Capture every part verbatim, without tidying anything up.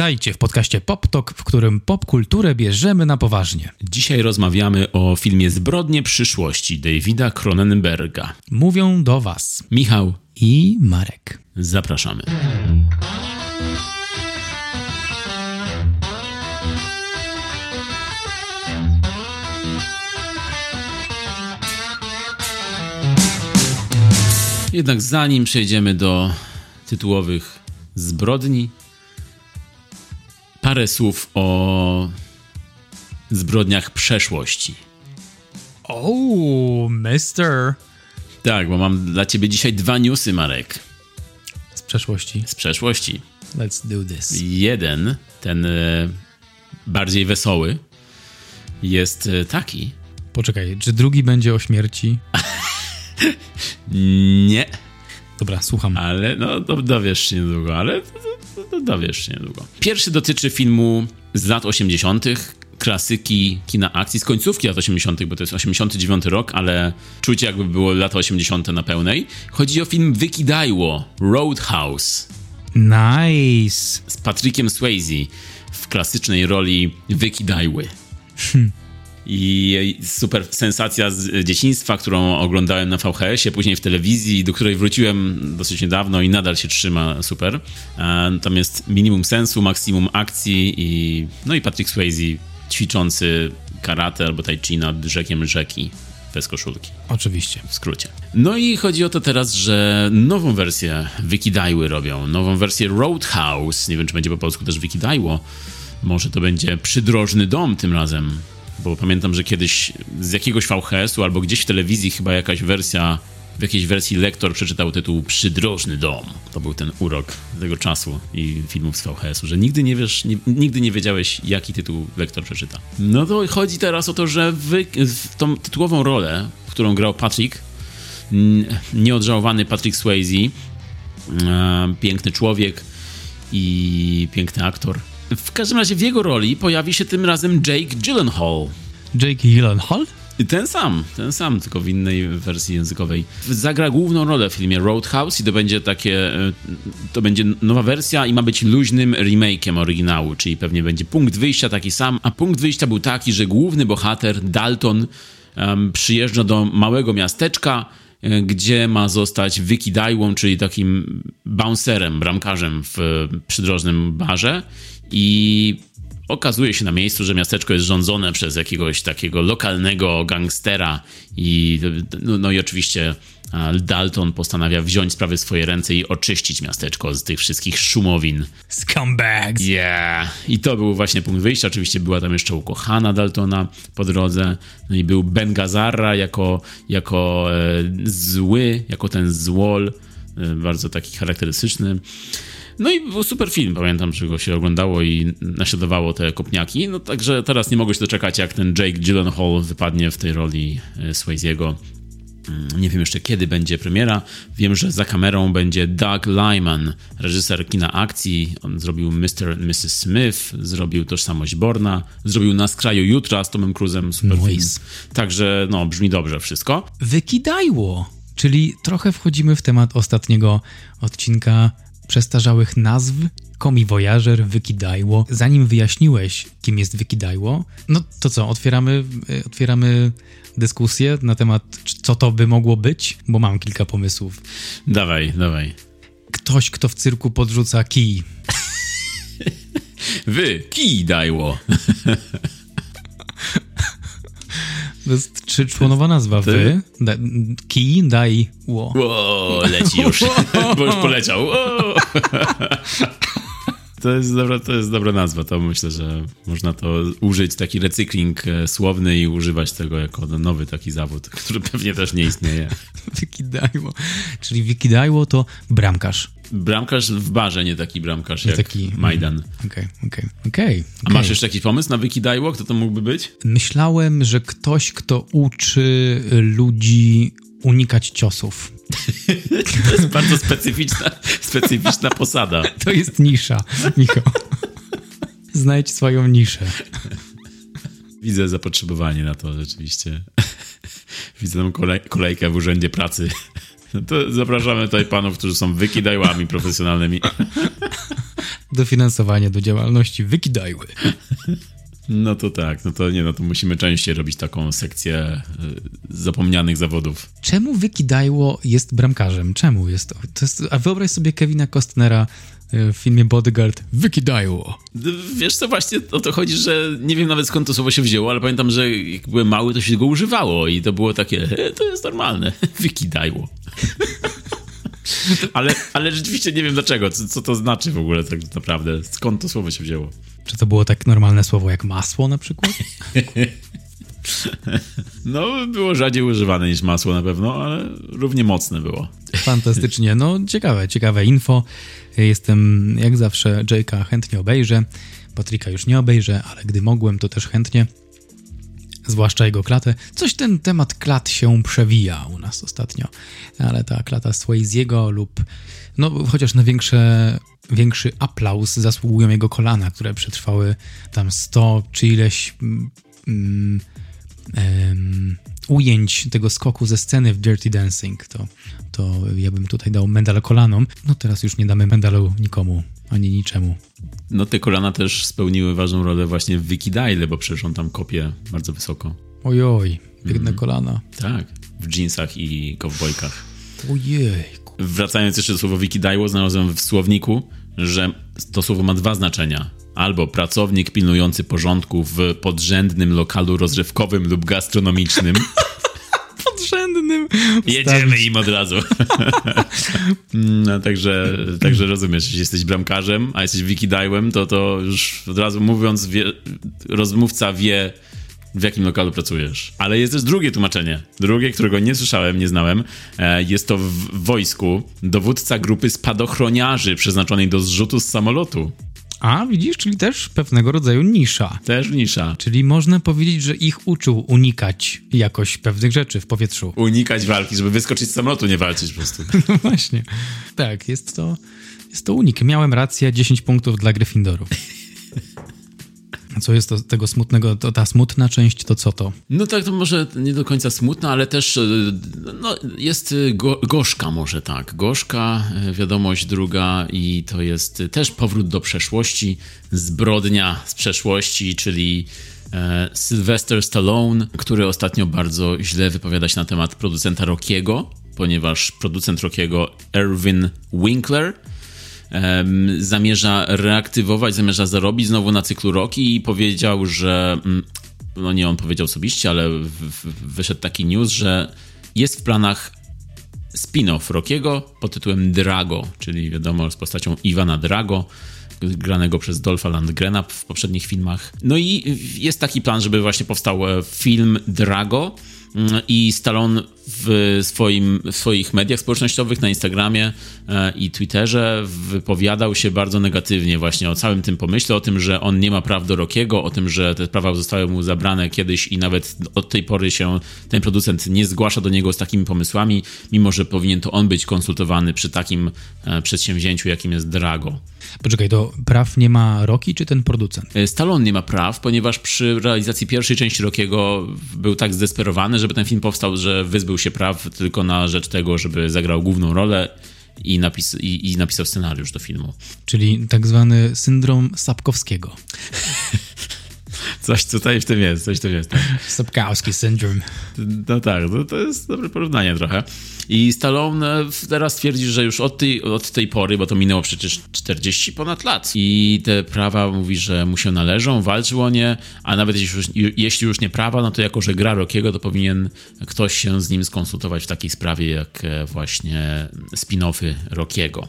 Witajcie w podcaście Pop Talk, w którym popkulturę bierzemy na poważnie. Dzisiaj rozmawiamy o filmie Zbrodnie przyszłości Davida Cronenberga. Mówią do Was Michał i Marek. Zapraszamy. Jednak zanim przejdziemy do tytułowych zbrodni, parę słów o zbrodniach przeszłości. O, mister. Tak, bo mam dla ciebie dzisiaj dwa newsy, Marek. Z przeszłości. Z przeszłości. Let's do this. Jeden, ten bardziej wesoły, jest taki. Poczekaj, czy drugi będzie o śmierci? Nie. Dobra, słucham. Ale no, dowiesz się niedługo, ale dowiesz się niedługo. Pierwszy dotyczy filmu z lat osiemdziesiątych, klasyki kina akcji, z końcówki lat osiemdziesiątych, bo to jest osiemdziesiąty dziewiąty rok, ale czujcie, jakby było lata osiemdziesiąte na pełnej. Chodzi o film Wykidajło, Roadhouse. Nice. Z Patrickiem Swayze w klasycznej roli Wykidajły. Hm. I super sensacja z dzieciństwa, którą oglądałem na V H S-ie, później w telewizji, do której wróciłem dosyć niedawno i nadal się trzyma super. Tam jest minimum sensu, maksimum akcji i no i Patrick Swayze ćwiczący karate albo tai chi nad rzekiem rzeki bez koszulki. Oczywiście. W skrócie. No i chodzi o to teraz, że nową wersję Wykidajły robią, nową wersję Roadhouse, nie wiem czy będzie po polsku też Wykidajło, może to będzie Przydrożny dom tym razem. Bo pamiętam, że kiedyś z jakiegoś V H S-u albo gdzieś w telewizji chyba jakaś wersja, w jakiejś wersji lektor przeczytał tytuł Przydrożny dom. To był ten urok tego czasu i filmów z V H S-u, że nigdy nie wiesz, nie, nigdy nie wiedziałeś, jaki tytuł lektor przeczyta. No to chodzi teraz o to, że wy, tą tytułową rolę, którą grał Patrick, nieodżałowany Patrick Swayze, piękny człowiek i piękny aktor. W każdym razie w jego roli pojawi się tym razem Jake Gyllenhaal. Jake Gyllenhaal? Ten sam, ten sam, tylko w innej wersji językowej. Zagra główną rolę w filmie Roadhouse i to będzie takie, to będzie nowa wersja i ma być luźnym remake'iem oryginału, czyli pewnie będzie punkt wyjścia taki sam, a punkt wyjścia był taki, że główny bohater Dalton um, przyjeżdża do małego miasteczka, gdzie ma zostać wykidajłą, czyli takim bouncerem, bramkarzem w przydrożnym barze. I okazuje się na miejscu, że miasteczko jest rządzone przez jakiegoś takiego lokalnego gangstera i no, no i oczywiście Dalton postanawia wziąć sprawy w swoje ręce i oczyścić miasteczko z tych wszystkich szumowin. Scumbags! Yeah! I to był właśnie punkt wyjścia. Oczywiście była tam jeszcze ukochana Daltona po drodze. No i był Ben Gazzara jako, jako e, zły, jako ten złol, e, bardzo taki charakterystyczny. No i był super film, pamiętam, że go się oglądało i naśladowało te kopniaki. No także teraz nie mogę się doczekać, jak ten Jake Gyllenhaal wypadnie w tej roli Swayze'ego. Nie wiem jeszcze, kiedy będzie premiera. Wiem, że za kamerą będzie Doug Liman, reżyser kina akcji. On zrobił mister and missus Smith, zrobił Tożsamość Borna, zrobił Na Skraju Jutra z Tomem Cruise'em. Super nice. Film. Także no, brzmi dobrze wszystko. Wykidajło, czyli trochę wchodzimy w temat ostatniego odcinka przestarzałych nazw, komiwojażer, wykidajło. Zanim wyjaśniłeś, kim jest wykidajło, no to co, otwieramy, otwieramy dyskusję na temat, co to by mogło być, bo mam kilka pomysłów. Dawaj, dawaj. Ktoś, kto w cyrku podrzuca kij. Wy, kij dajło. To jest trzyczłonowa nazwa. Ty? Wy, da, kij, daj, ło. Ło, leci już, bo już poleciał. To jest, dobra, to jest dobra nazwa, to myślę, że można to użyć, taki recykling słowny i używać tego jako nowy taki zawód, który pewnie też nie istnieje. Wykidajło, czyli wykidajło to bramkarz. Bramkarz w barze, nie taki bramkarz nie jak taki... Majdan. Okej, okej, okej. A masz jeszcze jakiś pomysł na wykidajło? Kto to mógłby być? Myślałem, że ktoś, kto uczy ludzi unikać ciosów. To jest bardzo specyficzna, specyficzna posada. To jest nisza, Niko. Znajdź swoją niszę. Widzę zapotrzebowanie na to rzeczywiście. Widzę tam kolej, kolejkę w urzędzie pracy. No to zapraszamy tutaj panów, którzy są wykidajłami profesjonalnymi. dofinansowanie do działalności Wikidajły. No to tak, no to nie, no to musimy częściej robić taką sekcję zapomnianych zawodów. Czemu Wikidajło jest bramkarzem? Czemu jest to? to jest, a wyobraź sobie Kevina Costnera w filmie Bodyguard. Wikidajło. Wiesz co, właśnie o to chodzi, że nie wiem nawet skąd to słowo się wzięło, ale pamiętam, że jak byłem mały, to się go używało i to było takie, to jest normalne. Wikidajło. Ale, ale rzeczywiście nie wiem dlaczego, co, co to znaczy w ogóle tak naprawdę, skąd to słowo się wzięło. Czy to było tak normalne słowo jak masło na przykład? No, było rzadziej używane niż masło na pewno, ale równie mocne było. Fantastycznie, no ciekawe, ciekawe info. Jestem jak zawsze Jake'a chętnie obejrzę, Patryka już nie obejrzę, ale gdy mogłem, to też chętnie. Zwłaszcza jego klatę. Coś ten temat klat się przewija u nas ostatnio, ale ta klata Swayze'ego lub, no chociaż na większe, większy aplauz zasługują jego kolana, które przetrwały tam sto czy ileś mm, um, ujęć tego skoku ze sceny w Dirty Dancing. To, to ja bym tutaj dał medal kolanom. No teraz już nie damy medalu nikomu, ani niczemu. No te kolana też spełniły ważną rolę właśnie w Wikidajle, bo przecież on tam kopie bardzo wysoko. Ojoj, biedne mm. kolana. Tak, w dżinsach i kowbojkach. Ojejku. Wracając jeszcze do słowa Wikidajło, znalazłem w słowniku, że to słowo ma dwa znaczenia. Albo pracownik pilnujący porządku w podrzędnym lokalu rozrywkowym lub gastronomicznym. Podrzędnym. Jedziemy im od razu. No, także, także rozumiesz, jeśli jesteś bramkarzem, a jesteś wikidajłem, to to już od razu mówiąc, wie, rozmówca wie, w jakim lokalu pracujesz. Ale jest też drugie tłumaczenie. Drugie, którego nie słyszałem, nie znałem. Jest to w wojsku dowódca grupy spadochroniarzy przeznaczonej do zrzutu z samolotu. A, widzisz, czyli też pewnego rodzaju nisza. Też nisza. Czyli można powiedzieć, że ich uczył unikać jakoś pewnych rzeczy w powietrzu. Unikać walki, żeby wyskoczyć z samolotu, nie walczyć po prostu. No właśnie. Tak, jest to, jest to unik. Miałem rację, dziesięć punktów dla Gryffindorów. Co jest to, tego smutnego, to ta smutna część, to co to? No tak, to może nie do końca smutna, ale też no, jest go, gorzka może tak. Gorzka, wiadomość druga i to jest też powrót do przeszłości, zbrodnia z przeszłości, czyli e, Sylvester Stallone, który ostatnio bardzo źle wypowiada się na temat producenta Rockiego, ponieważ producent Rockiego Irwin Winkler zamierza reaktywować, zamierza zarobić znowu na cyklu Rocky i powiedział, że no nie on powiedział osobiście, ale w, w, wyszedł taki news, że jest w planach spin-off Rockiego pod tytułem Drago, czyli wiadomo z postacią Iwana Drago, granego przez Dolpha Lundgrena w poprzednich filmach. No i jest taki plan, żeby właśnie powstał film Drago i Stallone w, swoim, w swoich mediach społecznościowych na Instagramie i Twitterze wypowiadał się bardzo negatywnie właśnie o całym tym pomyśle, o tym, że on nie ma praw do Rockiego, o tym, że te prawa zostały mu zabrane kiedyś i nawet od tej pory się ten producent nie zgłasza do niego z takimi pomysłami, mimo że powinien to on być konsultowany przy takim przedsięwzięciu, jakim jest Drago. Poczekaj, to praw nie ma Rocky czy ten producent? Stallone nie ma praw, ponieważ przy realizacji pierwszej części Rockiego był tak zdesperowany, żeby ten film powstał, że wyzbył się praw tylko na rzecz tego, żeby zagrał główną rolę i, napis- i, i napisał scenariusz do filmu. Czyli tak zwany syndrom Sapkowskiego. Coś tutaj w tym jest, coś w tym jest. Tak. Sapkowski syndrom. No tak, no to jest dobre porównanie trochę. I Stallone teraz twierdzi, że już od tej, od tej pory, bo to minęło przecież czterdzieści ponad lat i te prawa mówi, że mu się należą, walczył o nie, a nawet jeśli już, jeśli już nie prawa, no to jako, że gra Rockiego, to powinien ktoś się z nim skonsultować w takiej sprawie jak właśnie spin-offy Rockiego.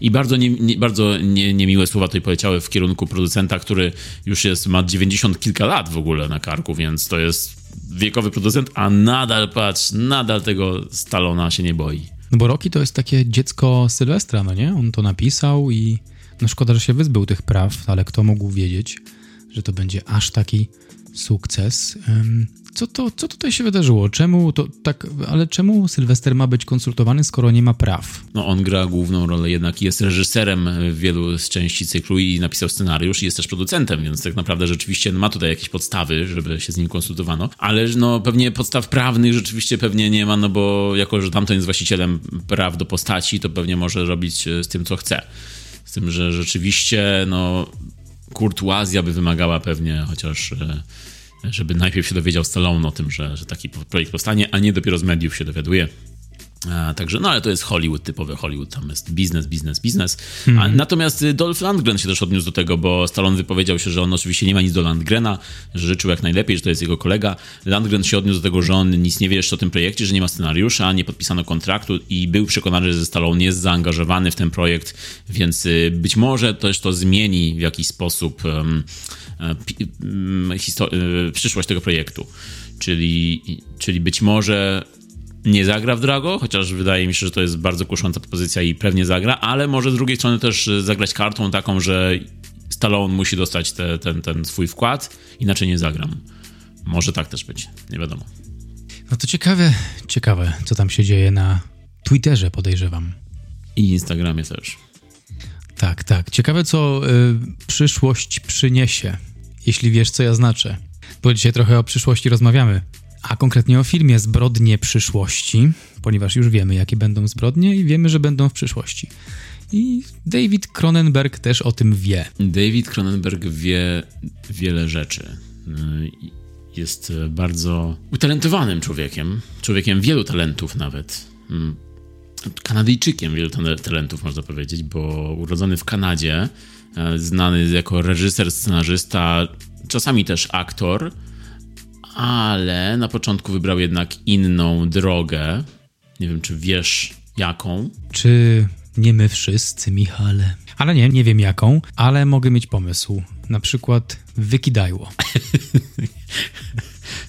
I bardzo, nie, nie, bardzo nie, niemiłe słowa tutaj poleciały w kierunku producenta, który już jest, ma dziewięćdziesiąt kilka lat w ogóle na karku, więc to jest wiekowy producent, a nadal, patrz, nadal tego Stallona się nie boi. No bo Rocky to jest takie dziecko Sylwestra, no nie? On to napisał i no szkoda, że się wyzbył tych praw, ale kto mógł wiedzieć, że to będzie aż taki sukces. Co, to, co tutaj się wydarzyło? Czemu to tak, ale czemu Sylwester ma być konsultowany, skoro nie ma praw? No on gra główną rolę jednak, jest reżyserem wielu z części cyklu i napisał scenariusz i jest też producentem, więc tak naprawdę rzeczywiście ma tutaj jakieś podstawy, żeby się z nim konsultowano, ale no pewnie podstaw prawnych rzeczywiście pewnie nie ma, no bo jako, że tamten jest właścicielem praw do postaci, to pewnie może robić z tym, co chce. tym, że rzeczywiście no, kurtuazja by wymagała pewnie chociaż, żeby najpierw się dowiedział Stallone o tym, że, że taki projekt powstanie, a nie dopiero z mediów się dowiaduje. A, także, no ale to jest Hollywood, typowy Hollywood, tam jest biznes, biznes, biznes. Mm. A, natomiast Dolph Lundgren się też odniósł do tego, bo Stallone wypowiedział się, że on oczywiście nie ma nic do Lundgrena, że życzył jak najlepiej, że to jest jego kolega. Lundgren się odniósł do tego, że on nic nie wie jeszcze o tym projekcie, że nie ma scenariusza, nie podpisano kontraktu i był przekonany, że Stallone jest zaangażowany w ten projekt, więc być może też to zmieni w jakiś sposób um, um, histor- przyszłość tego projektu. Czyli, czyli być może... nie zagra w Drago, chociaż wydaje mi się, że to jest bardzo kusząca propozycja i pewnie zagra, ale może z drugiej strony też zagrać kartą taką, że Stallone musi dostać te, ten, ten swój wkład, inaczej nie zagram. Może tak też być, nie wiadomo. No to ciekawe, ciekawe, co tam się dzieje na Twitterze, podejrzewam. I Instagramie też. Tak, tak. Ciekawe, co y, przyszłość przyniesie, jeśli wiesz, co ja znaczę. Bo dzisiaj trochę o przyszłości rozmawiamy. A konkretnie o filmie Zbrodnie przyszłości, ponieważ już wiemy, jakie będą zbrodnie i wiemy, że będą w przyszłości. I David Cronenberg też o tym wie. David Cronenberg wie wiele rzeczy. Jest bardzo utalentowanym człowiekiem, człowiekiem wielu talentów nawet. Kanadyjczykiem wielu talentów, można powiedzieć, bo urodzony w Kanadzie, znany jako reżyser, scenarzysta, czasami też aktor, ale na początku wybrał jednak inną drogę. Nie wiem, czy wiesz jaką? Czy nie my wszyscy, Michale? Ale nie, nie wiem jaką, ale mogę mieć pomysł. Na przykład wykidajło.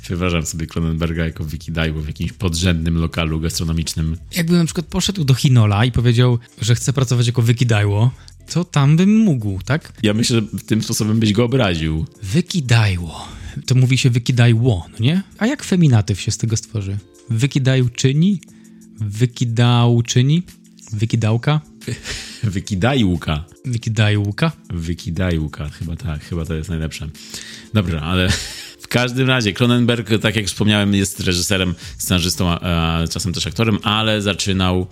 Wyobrażam sobie Cronenberga jako wykidajło w jakimś podrzędnym lokalu gastronomicznym. Jakby na przykład poszedł do Chinola i powiedział, że chce pracować jako wykidajło, to tam bym mógł, tak? Ja myślę, że tym sposobem byś go obraził. Wykidajło. To mówi się wykidajło, no nie? A jak feminatyw się z tego stworzy? Wykidajczyni? Wykidałczyni? Wykidałka? Wykidajłka. Wykidajłka? Wykidajłka, chyba tak, chyba to jest najlepsze. Dobra, ale w każdym razie Cronenberg, tak jak wspomniałem, jest reżyserem, scenarzystą, a czasem też aktorem, ale zaczynał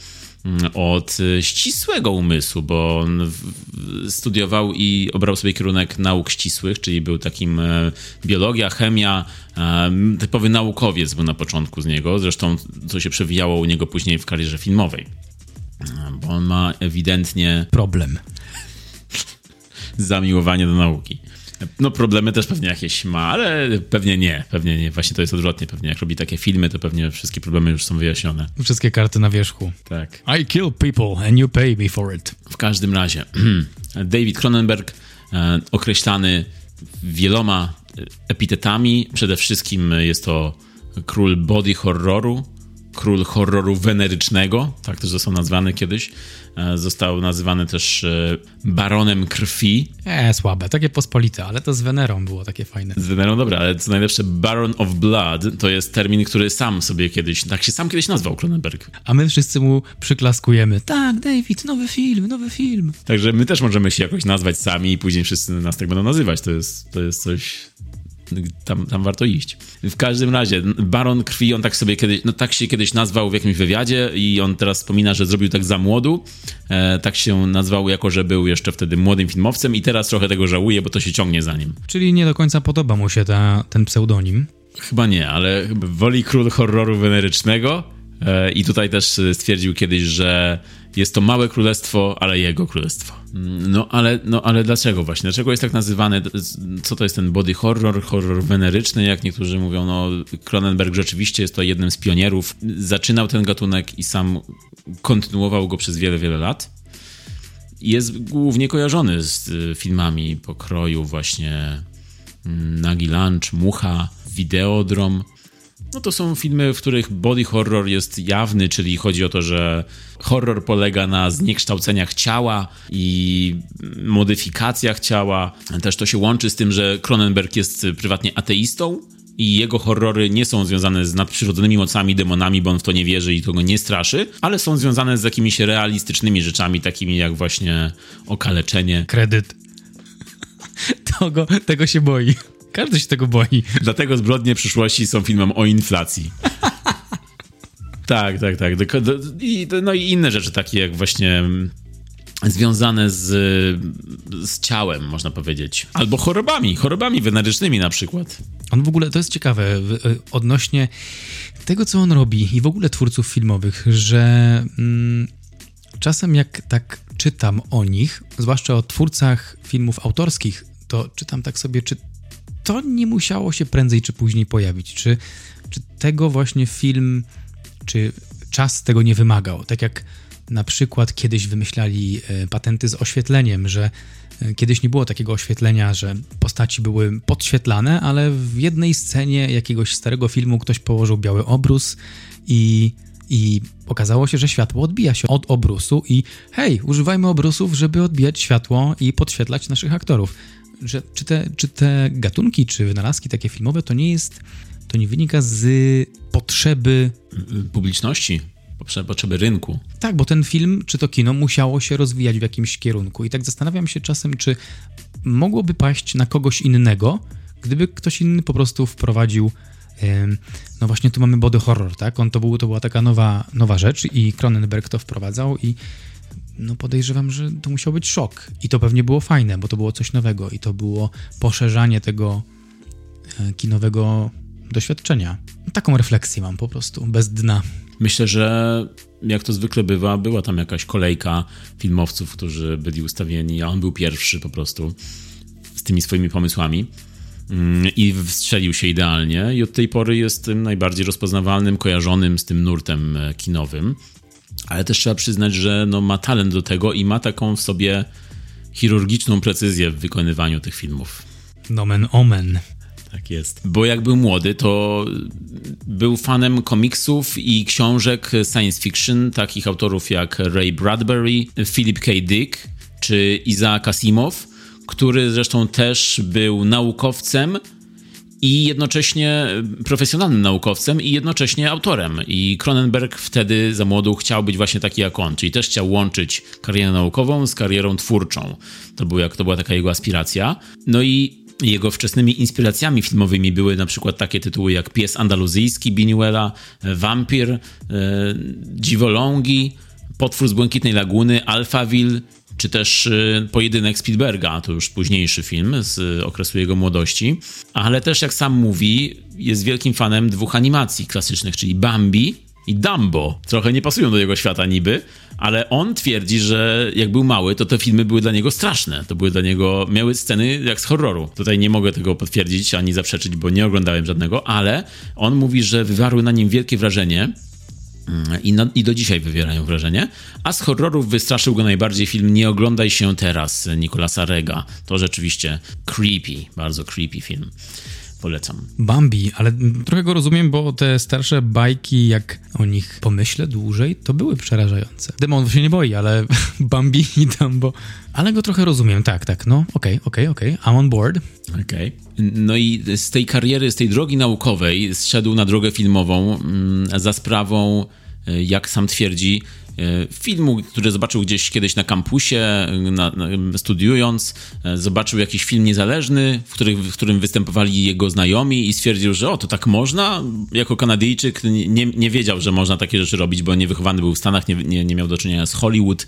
od ścisłego umysłu, bo on studiował i obrał sobie kierunek nauk ścisłych, czyli był takim biologia, chemia, typowy naukowiec był na początku z niego, zresztą co się przewijało u niego później w karierze filmowej, bo on ma ewidentnie problem zamiłowanie do nauki. No problemy też pewnie jakieś ma, ale pewnie nie, pewnie nie. Właśnie to jest odwrotnie. Pewnie jak robi takie filmy, to pewnie wszystkie problemy już są wyjaśnione. Wszystkie karty na wierzchu. Tak. I kill people and you pay me for it. W każdym razie David Cronenberg e, określany wieloma epitetami. Przede wszystkim jest to król body horroru, król horroru wenerycznego, tak też został nazwany kiedyś. Został nazywany też baronem krwi. E, słabe, takie pospolite, ale to z Wenerą było takie fajne. Z Wenerą, dobra, ale co najlepsze, Baron of Blood to jest termin, który sam sobie kiedyś, tak się sam kiedyś nazwał Cronenberg. A my wszyscy mu przyklaskujemy. Tak, David, nowy film, nowy film. Także my też możemy się jakoś nazwać sami i później wszyscy nas tak będą nazywać. To jest, to jest coś... Tam, tam warto iść. W każdym razie Baron Krwi, on tak sobie kiedyś, no tak się kiedyś nazwał w jakimś wywiadzie i on teraz wspomina, że zrobił tak za młodu. E, tak się nazwał, jako że był jeszcze wtedy młodym filmowcem i teraz trochę tego żałuje, bo to się ciągnie za nim. Czyli nie do końca podoba mu się ta, ten pseudonim? Chyba nie, ale woli król horroru wenerycznego e, i tutaj też stwierdził kiedyś, że jest to małe królestwo, ale jego królestwo. No ale, no, ale dlaczego właśnie? Dlaczego jest tak nazywany? Co to jest ten body horror, horror weneryczny, jak niektórzy mówią? No, Cronenberg rzeczywiście jest to jednym z pionierów. Zaczynał ten gatunek i sam kontynuował go przez wiele, wiele lat. Jest głównie kojarzony z filmami pokroju właśnie Nagi Lunch, Mucha, Videodrom. No to są filmy, w których body horror jest jawny, czyli chodzi o to, że horror polega na zniekształceniach ciała i modyfikacjach ciała. Też to się łączy z tym, że Cronenberg jest prywatnie ateistą i jego horrory nie są związane z nadprzyrodzonymi mocami, demonami, bo on w to nie wierzy i to go nie straszy, ale są związane z jakimiś realistycznymi rzeczami, takimi jak właśnie okaleczenie. Kredyt. Tego, tego się boi. Każdy się tego boi. Dlatego Zbrodnie przyszłości są filmem o inflacji. tak, tak, tak. No i inne rzeczy takie jak właśnie związane z, z ciałem, można powiedzieć. Albo chorobami, chorobami wenerycznymi na przykład. On w ogóle, to jest ciekawe, odnośnie tego, co on robi i w ogóle twórców filmowych, że mm, czasem jak tak czytam o nich, zwłaszcza o twórcach filmów autorskich, to czytam tak sobie, czy to nie musiało się prędzej czy później pojawić, czy, czy tego właśnie film, czy czas tego nie wymagał, tak jak na przykład kiedyś wymyślali patenty z oświetleniem, że kiedyś nie było takiego oświetlenia, że postaci były podświetlane, ale w jednej scenie jakiegoś starego filmu ktoś położył biały obrus i, i okazało się, że światło odbija się od obrusu i hej, używajmy obrusów, żeby odbijać światło i podświetlać naszych aktorów. Że, czy, te, czy te gatunki, czy wynalazki takie filmowe, to nie jest, to nie wynika z potrzeby publiczności, potrzeby rynku. Tak, bo ten film, czy to kino musiało się rozwijać w jakimś kierunku i tak zastanawiam się czasem, czy mogłoby paść na kogoś innego, gdyby ktoś inny po prostu wprowadził, no właśnie tu mamy body horror, tak? On to, był, to była taka nowa, nowa rzecz i Cronenberg to wprowadzał i no podejrzewam, że to musiał być szok i to pewnie było fajne, bo to było coś nowego i to było poszerzanie tego kinowego doświadczenia. Taką refleksję mam po prostu, bez dna. Myślę, że jak to zwykle bywa, była tam jakaś kolejka filmowców, którzy byli ustawieni, a on był pierwszy po prostu z tymi swoimi pomysłami i wstrzelił się idealnie i od tej pory jest tym najbardziej rozpoznawalnym, kojarzonym z tym nurtem kinowym, ale też trzeba przyznać, że no ma talent do tego i ma taką w sobie chirurgiczną precyzję w wykonywaniu tych filmów. Nomen omen. Tak jest. Bo jak był młody, to był fanem komiksów i książek science fiction, takich autorów jak Ray Bradbury, Philip K. Dick czy Isaac Asimov, który zresztą też był naukowcem i jednocześnie profesjonalnym naukowcem i jednocześnie autorem. I Cronenberg wtedy za młodu chciał być właśnie taki jak on, czyli też chciał łączyć karierę naukową z karierą twórczą. To, był, to była taka jego aspiracja. No i jego wczesnymi inspiracjami filmowymi były na przykład takie tytuły jak Pies andaluzyjski Buñuela, Wampir, e, Dziwolągi, Potwór z Błękitnej Laguny, Alphaville, czy też e, Pojedynek Spielberga, to już późniejszy film z okresu jego młodości. Ale też, jak sam mówi, jest wielkim fanem dwóch animacji klasycznych, czyli Bambi i Dumbo. Trochę nie pasują do jego świata niby, ale on twierdzi, że jak był mały, to te filmy były dla niego straszne. To były dla niego, miały sceny jak z horroru. Tutaj nie mogę tego potwierdzić ani zaprzeczyć, bo nie oglądałem żadnego, ale on mówi, że wywarły na nim wielkie wrażenie i, na, i do dzisiaj wywierają wrażenie, a z horrorów wystraszył go najbardziej film Nie oglądaj się teraz Nicolasa Rega. To rzeczywiście creepy, bardzo creepy film. Polecam. Bambi, ale trochę go rozumiem, bo te starsze bajki, jak o nich pomyślę dłużej, to były przerażające. Demon się nie boi, ale Bambi i Dumbo. Ale go trochę rozumiem, tak, tak, no okej, okay, okej, okay, okej, okay. I'm on board. Okej. Okay. No i z tej kariery, z tej drogi naukowej zszedł na drogę filmową za sprawą, jak sam twierdzi, filmu, który zobaczył gdzieś kiedyś na kampusie, na, na, studiując, zobaczył jakiś film niezależny, w, który, w którym występowali jego znajomi i stwierdził, że o, to tak można? Jako Kanadyjczyk nie, nie wiedział, że można takie rzeczy robić, bo niewychowany był w Stanach, nie, nie, nie miał do czynienia z Hollywood,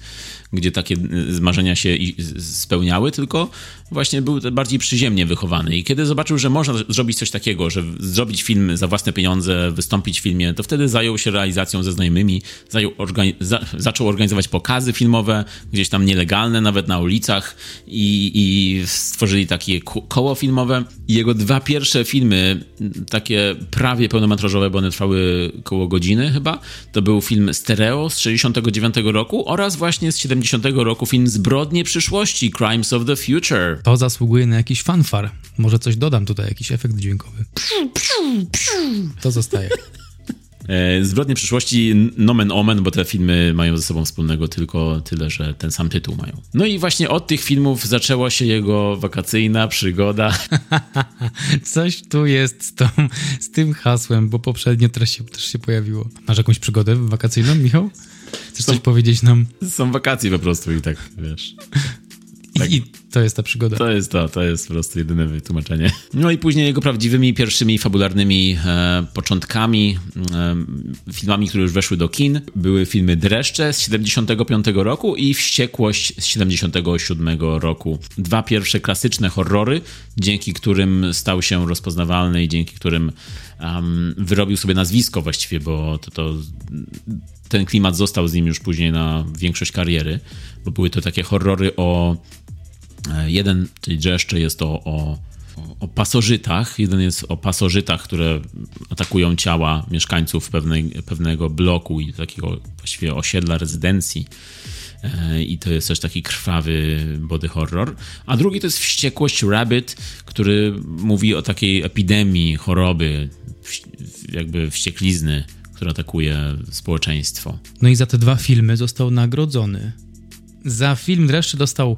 gdzie takie marzenia się spełniały, tylko właśnie był bardziej przyziemnie wychowany. I kiedy zobaczył, że można zrobić coś takiego, że zrobić film za własne pieniądze, wystąpić w filmie, to wtedy zajął się realizacją ze znajomymi, zajął organi- za- zaczął organizować pokazy filmowe, gdzieś tam nielegalne, nawet na ulicach i, i stworzyli takie ko- koło filmowe. I jego dwa pierwsze filmy, takie prawie pełnometrażowe, bo one trwały koło godziny chyba, to był film Stereo z sześćdziesiątego dziewiątego roku oraz właśnie z siedemdziesiątego roku film Zbrodnie przyszłości, Crimes of the Future. To zasługuje na jakiś fanfar. Może coś dodam tutaj, jakiś efekt dźwiękowy. Psiu, psiu, psiu. To zostaje. Zbrodnie przyszłości, nomen omen, bo te filmy mają ze sobą wspólnego tylko tyle, że ten sam tytuł mają. No i właśnie od tych filmów zaczęła się jego wakacyjna przygoda. Coś tu jest z, tą, z tym hasłem, bo poprzednio też się, też się pojawiło. Masz jakąś przygodę wakacyjną, Michał? Chcesz są, coś powiedzieć nam? Są wakacje po prostu i tak, wiesz... Tak. I to jest ta przygoda. To jest to, to jest po prostu jedyne wytłumaczenie. No i później jego prawdziwymi, pierwszymi, fabularnymi e, początkami, e, filmami, które już weszły do kin, były filmy Dreszcze z siedemdziesiątego piątego roku i Wściekłość z siedemdziesiątego siódmego roku. Dwa pierwsze klasyczne horrory, dzięki którym stał się rozpoznawalny i dzięki którym um, wyrobił sobie nazwisko właściwie, bo to, to ten klimat został z nim już później na większość kariery, bo były to takie horrory o... Jeden, czyli Dreszcze, jest o, o, o pasożytach. Jeden jest o pasożytach, które atakują ciała mieszkańców pewnej, pewnego bloku i takiego właściwie osiedla, rezydencji. I to jest też taki krwawy body horror. A drugi to jest Wściekłość Rabbit, który mówi o takiej epidemii, choroby, jakby wścieklizny, która atakuje społeczeństwo. No i za te dwa filmy został nagrodzony. Za film Dreszcze dostał...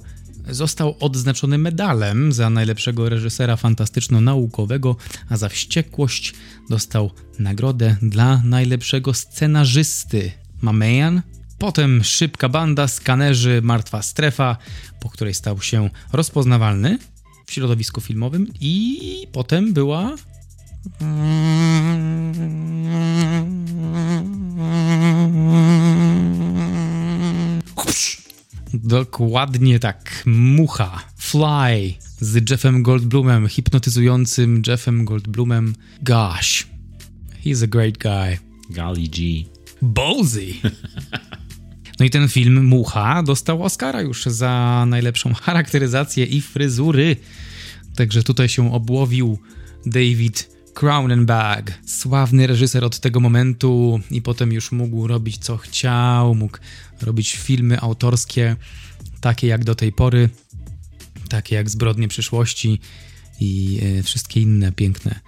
Został odznaczony medalem za najlepszego reżysera fantastyczno-naukowego, a za Wściekłość dostał nagrodę dla najlepszego scenarzysty Mamejan. Potem Szybka Banda, Skanerzy, Martwa Strefa, po której stał się rozpoznawalny w środowisku filmowym, i potem była... Hupsz. Dokładnie tak. Mucha, Fly z Jeffem Goldblumem, hipnotyzującym Jeffem Goldblumem. Gosh, he's a great guy. Golly G. Ballsy. No i ten film Mucha dostał Oscara już za najlepszą charakteryzację i fryzury. Także tutaj się obłowił David Cronenberg, sławny reżyser od tego momentu, i potem już mógł robić co chciał, mógł robić filmy autorskie, takie jak do tej pory, takie jak Zbrodnie przyszłości i y, wszystkie inne piękne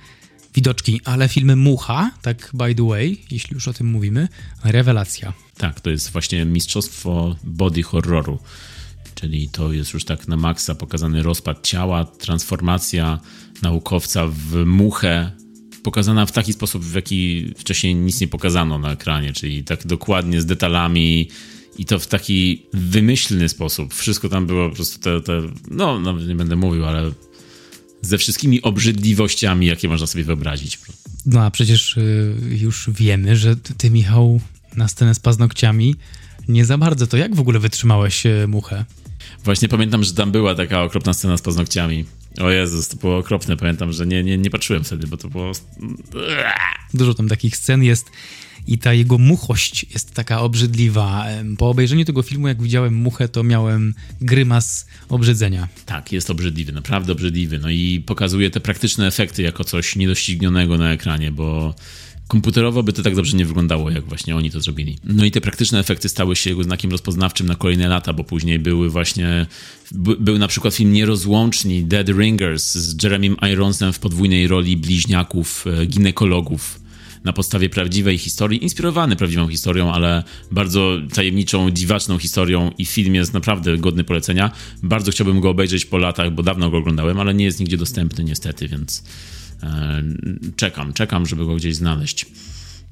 widoczki, ale filmy Mucha, tak by the way, jeśli już o tym mówimy, rewelacja. Tak, to jest właśnie mistrzostwo body horroru, czyli to jest już tak na maksa pokazany rozpad ciała, transformacja naukowca w muchę, pokazana w taki sposób, w jaki wcześniej nic nie pokazano na ekranie, czyli tak dokładnie z detalami i to w taki wymyślny sposób. Wszystko tam było po prostu te, te no nawet nie będę mówił, ale ze wszystkimi obrzydliwościami, jakie można sobie wyobrazić. No a przecież już wiemy, że ty, Michał, na scenę z paznokciami nie za bardzo. To jak w ogóle wytrzymałeś Muchę? Właśnie pamiętam, że tam była taka okropna scena z paznokciami. O Jezus, to było okropne. Pamiętam, że nie, nie, nie patrzyłem wtedy, bo to było... Dużo tam takich scen jest i ta jego muchość jest taka obrzydliwa. Po obejrzeniu tego filmu, jak widziałem Muchę, to miałem grymas obrzydzenia. Tak, jest obrzydliwy, naprawdę obrzydliwy. No i pokazuje te praktyczne efekty jako coś niedoścignionego na ekranie, bo... Komputerowo by to tak dobrze nie wyglądało, jak właśnie oni to zrobili. No i te praktyczne efekty stały się jego znakiem rozpoznawczym na kolejne lata, bo później były właśnie... By, był na przykład film Nierozłączni, Dead Ringers z Jeremym Ironsem w podwójnej roli bliźniaków, ginekologów, na podstawie prawdziwej historii, inspirowany prawdziwą historią, ale bardzo tajemniczą, dziwaczną historią, i film jest naprawdę godny polecenia. Bardzo chciałbym go obejrzeć po latach, bo dawno go oglądałem, ale nie jest nigdzie dostępny niestety, więc... Czekam, czekam, żeby go gdzieś znaleźć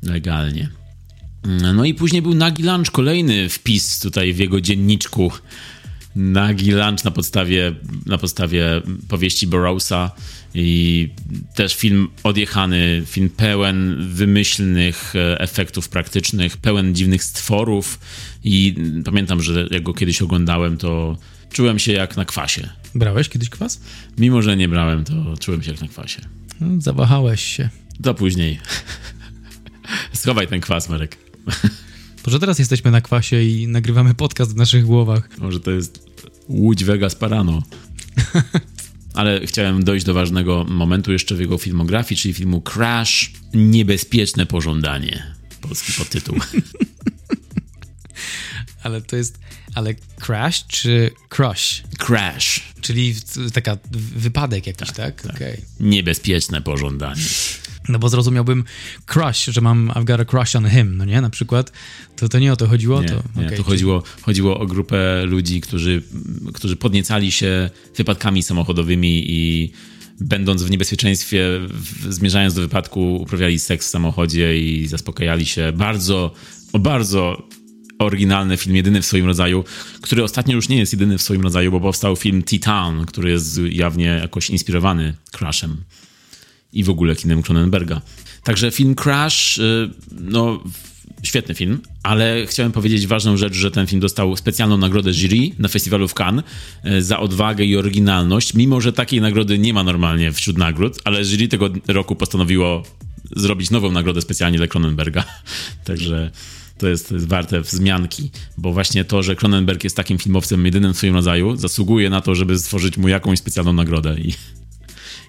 legalnie. No i później był Nagi Lunch, kolejny wpis tutaj w jego dzienniczku. Nagi Lunch na podstawie, na podstawie powieści Burroughsa, i też film odjechany, film pełen wymyślnych efektów praktycznych, pełen dziwnych stworów, i pamiętam, że jak go kiedyś oglądałem, to czułem się jak na kwasie. Brałeś kiedyś kwas? Mimo że nie brałem, to czułem się jak na kwasie. No, zawahałeś się. To później. Schowaj ten kwas, Marek. Może teraz jesteśmy na kwasie i nagrywamy podcast w naszych głowach. Może to jest Łódź Vegas Parano. Ale chciałem dojść do ważnego momentu jeszcze w jego filmografii, czyli filmu Crash, Niebezpieczne pożądanie. Polski podtytuł. Ale to jest... Ale Crash czy Crush? Crash. Czyli taka wypadek jakiś, tak? tak? tak. Okay. Niebezpieczne pożądanie. No bo zrozumiałbym crush, że mam I've got a crush on him, no nie? Na przykład. To, to nie o to chodziło? Nie, to, nie, okay, to chodziło, chodziło o grupę ludzi, którzy, którzy podniecali się wypadkami samochodowymi i będąc w niebezpieczeństwie, w, zmierzając do wypadku, uprawiali seks w samochodzie i zaspokajali się bardzo, o bardzo... oryginalny film, jedyny w swoim rodzaju, który ostatnio już nie jest jedyny w swoim rodzaju, bo powstał film T-Town, który jest jawnie jakoś inspirowany Crashem i w ogóle kinem Cronenberga. Także film Crash, no świetny film, ale chciałem powiedzieć ważną rzecz, że ten film dostał specjalną nagrodę jury na festiwalu w Cannes za odwagę i oryginalność, mimo że takiej nagrody nie ma normalnie wśród nagród, ale jury tego roku postanowiło zrobić nową nagrodę specjalnie dla Cronenberga. Także to jest, to jest warte wzmianki, bo właśnie to, że Cronenberg jest takim filmowcem jedynym w swoim rodzaju, zasługuje na to, żeby stworzyć mu jakąś specjalną nagrodę i...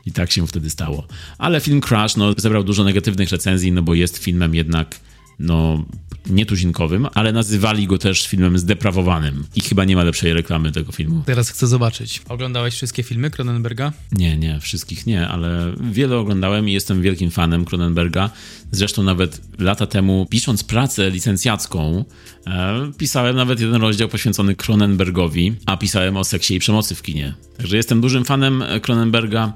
I tak się wtedy stało. Ale film Crash no, zebrał dużo negatywnych recenzji, no bo jest filmem jednak no, nietuzinkowym, ale nazywali go też filmem zdeprawowanym. I chyba nie ma lepszej reklamy tego filmu. Teraz chcę zobaczyć. Oglądałeś wszystkie filmy Cronenberga? Nie, nie, wszystkich nie, ale wiele oglądałem i jestem wielkim fanem Cronenberga. Zresztą nawet lata temu, pisząc pracę licencjacką, e, pisałem nawet jeden rozdział poświęcony Cronenbergowi, a pisałem o seksie i przemocy w kinie. Także jestem dużym fanem Cronenberga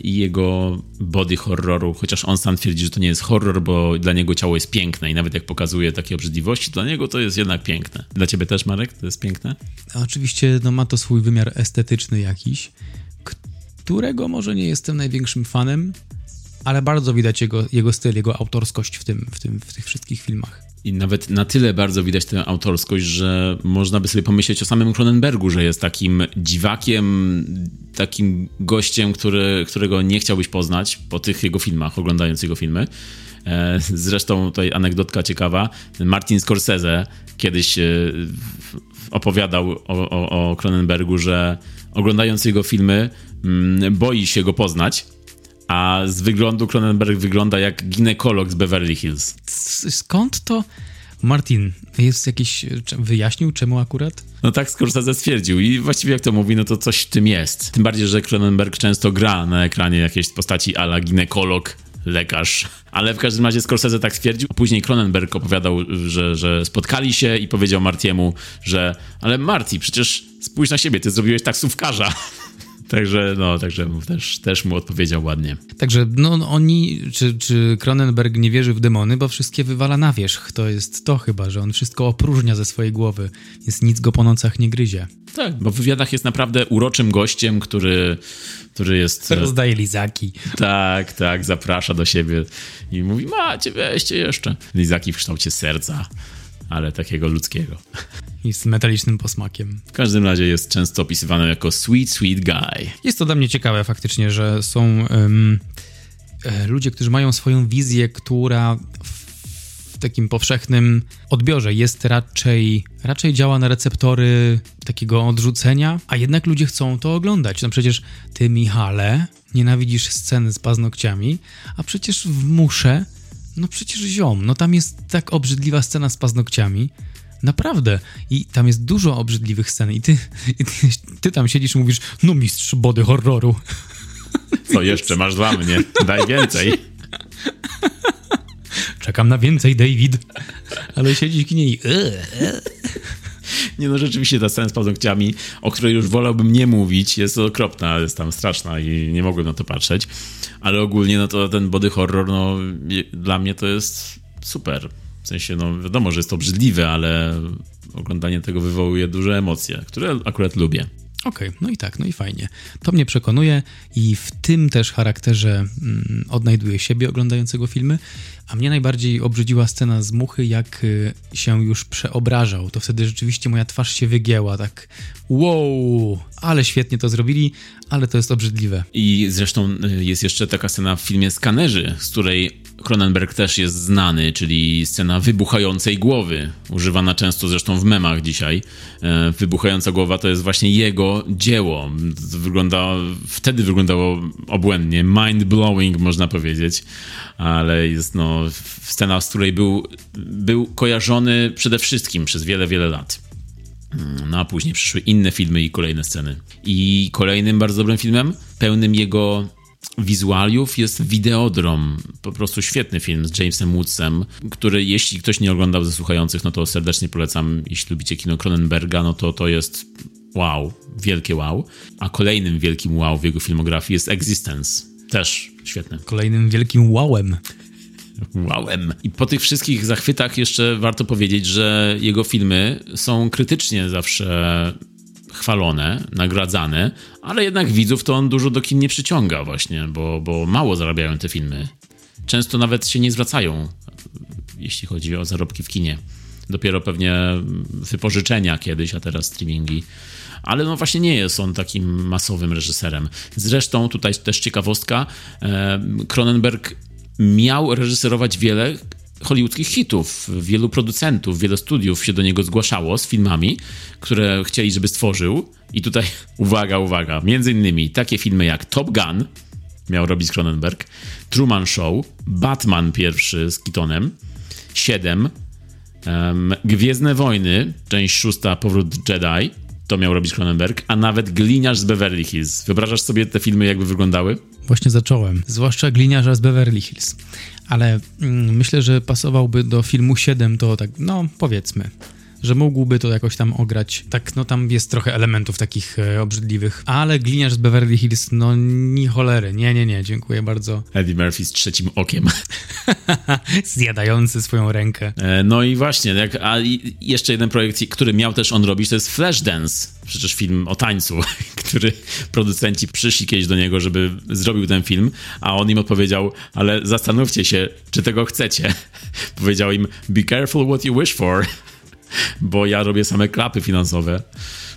i jego body horroru, chociaż on sam twierdzi, że to nie jest horror, bo dla niego ciało jest piękne i nawet jak pokazuje takie obrzydliwości, dla niego to jest jednak piękne. Dla ciebie też, Marek, to jest piękne? Oczywiście, no ma to swój wymiar estetyczny jakiś, którego może nie jestem największym fanem, ale bardzo widać jego, jego styl, jego autorskość w tym, w tym, w tych wszystkich filmach. I nawet na tyle bardzo widać tę autorskość, że można by sobie pomyśleć o samym Cronenbergu, że jest takim dziwakiem, takim gościem, który, którego nie chciałbyś poznać po tych jego filmach, oglądając jego filmy. Zresztą tutaj anegdotka ciekawa. Martin Scorsese kiedyś opowiadał o, o, o Cronenbergu, że oglądając jego filmy boi się go poznać. A z wyglądu Cronenberg wygląda jak ginekolog z Beverly Hills. Skąd to? Martin, jest jakiś... wyjaśnił czemu akurat? No tak Scorsese stwierdził i właściwie jak to mówi, no to coś w tym jest. Tym bardziej, że Cronenberg często gra na ekranie jakieś postaci a la ginekolog, lekarz. Ale w każdym razie Scorsese tak stwierdził. A później Cronenberg opowiadał, że, że spotkali się i powiedział Martiemu, że ale Marty, przecież spójrz na siebie, ty zrobiłeś taksówkarza. Także, no, także też, też mu odpowiedział ładnie. Także, no, oni, czy, czy Cronenberg nie wierzy w demony, bo wszystkie wywala na wierzch. To jest to chyba, że on wszystko opróżnia ze swojej głowy, więc nic go po nocach nie gryzie. Tak, bo w wywiadach jest naprawdę uroczym gościem, który, który jest... rozdaje lizaki. Tak, tak, zaprasza do siebie i mówi, macie, weźcie jeszcze. Lizaki w kształcie serca, ale takiego ludzkiego. I z metalicznym posmakiem. W każdym razie jest często opisywany jako sweet, sweet guy. Jest to dla mnie ciekawe faktycznie, że są um, ludzie, którzy mają swoją wizję, która w takim powszechnym odbiorze jest raczej, raczej działa na receptory takiego odrzucenia, a jednak ludzie chcą to oglądać. No przecież ty, Michale, nienawidzisz sceny z paznokciami, a przecież w Musze, no przecież ziom, no tam jest tak obrzydliwa scena z paznokciami. Naprawdę. I tam jest dużo obrzydliwych scen. I ty, i ty, ty tam siedzisz i mówisz, no mistrz body horroru. Co jeszcze masz dla mnie? Daj więcej. Czekam na więcej, David. Ale siedzisz w kinie i... Nie no, rzeczywiście ta scena z paznokciami, o której już wolałbym nie mówić, jest okropna, jest tam straszna i nie mogłem na to patrzeć. Ale ogólnie no to ten body horror, no dla mnie to jest super. W sensie, no wiadomo, że jest to obrzydliwe, ale oglądanie tego wywołuje duże emocje, które akurat lubię. Okej, okay, no i tak, no i fajnie. To mnie przekonuje i w tym też charakterze mm, odnajduję siebie oglądającego filmy, a mnie najbardziej obrzydziła scena z Muchy, jak y, się już przeobrażał. To wtedy rzeczywiście moja twarz się wygięła, tak wow, ale świetnie to zrobili, ale to jest obrzydliwe. I zresztą jest jeszcze taka scena w filmie Skanerzy, z której Cronenberg też jest znany, czyli scena wybuchającej głowy, używana często zresztą w memach dzisiaj. Wybuchająca głowa to jest właśnie jego dzieło. Wygląda, wtedy wyglądało obłędnie, mind-blowing można powiedzieć, ale jest no scena, z której był, był kojarzony przede wszystkim przez wiele, wiele lat. No a później przyszły inne filmy i kolejne sceny. I kolejnym bardzo dobrym filmem, pełnym jego wizualiów, jest Videodrom. Po prostu świetny film z Jamesem Woodsem, który jeśli ktoś nie oglądał ze słuchających, no to serdecznie polecam. Jeśli lubicie kino Cronenberga, no to to jest wow, wielkie wow. A kolejnym wielkim wow w jego filmografii jest Existence. Też świetny. Kolejnym wielkim wowem. wałem. I po tych wszystkich zachwytach jeszcze warto powiedzieć, że jego filmy są krytycznie zawsze chwalone, nagradzane, ale jednak widzów to on dużo do kin nie przyciąga właśnie, bo, bo mało zarabiają te filmy. Często nawet się nie zwracają, jeśli chodzi o zarobki w kinie. Dopiero pewnie wypożyczenia kiedyś, a teraz streamingi. Ale no właśnie nie jest on takim masowym reżyserem. Zresztą tutaj też ciekawostka, Cronenberg miał reżyserować wiele hollywoodzkich hitów. Wielu producentów, wiele studiów się do niego zgłaszało z filmami, które chcieli, żeby stworzył. I tutaj uwaga, uwaga, między innymi takie filmy jak Top Gun, miał robić Cronenberg, Truman Show, Batman pierwszy z Keatonem, Siedem, um, Gwiezdne Wojny, część szósta, Powrót Jedi, to miał robić Cronenberg, a nawet Gliniarz z Beverly Hills. Wyobrażasz sobie te filmy, jakby wyglądały? Właśnie zacząłem, zwłaszcza Gliniarza z Beverly Hills, ale mm, myślę, że pasowałby do filmu siedem, to tak, no powiedzmy, że mógłby to jakoś tam ograć. Tak, no tam jest trochę elementów takich e, obrzydliwych, ale Gliniarz z Beverly Hills, no ni cholery, nie, nie, nie, dziękuję bardzo. Eddie Murphy z trzecim okiem. Zjadający swoją rękę. E, no i właśnie, jak, a i jeszcze jeden projekt, który miał też on robić, to jest Flashdance, przecież film o tańcu, który producenci przyszli kiedyś do niego, żeby zrobił ten film, a on im odpowiedział, ale zastanówcie się, czy tego chcecie. Powiedział im, be careful what you wish for. Bo ja robię same klapy finansowe.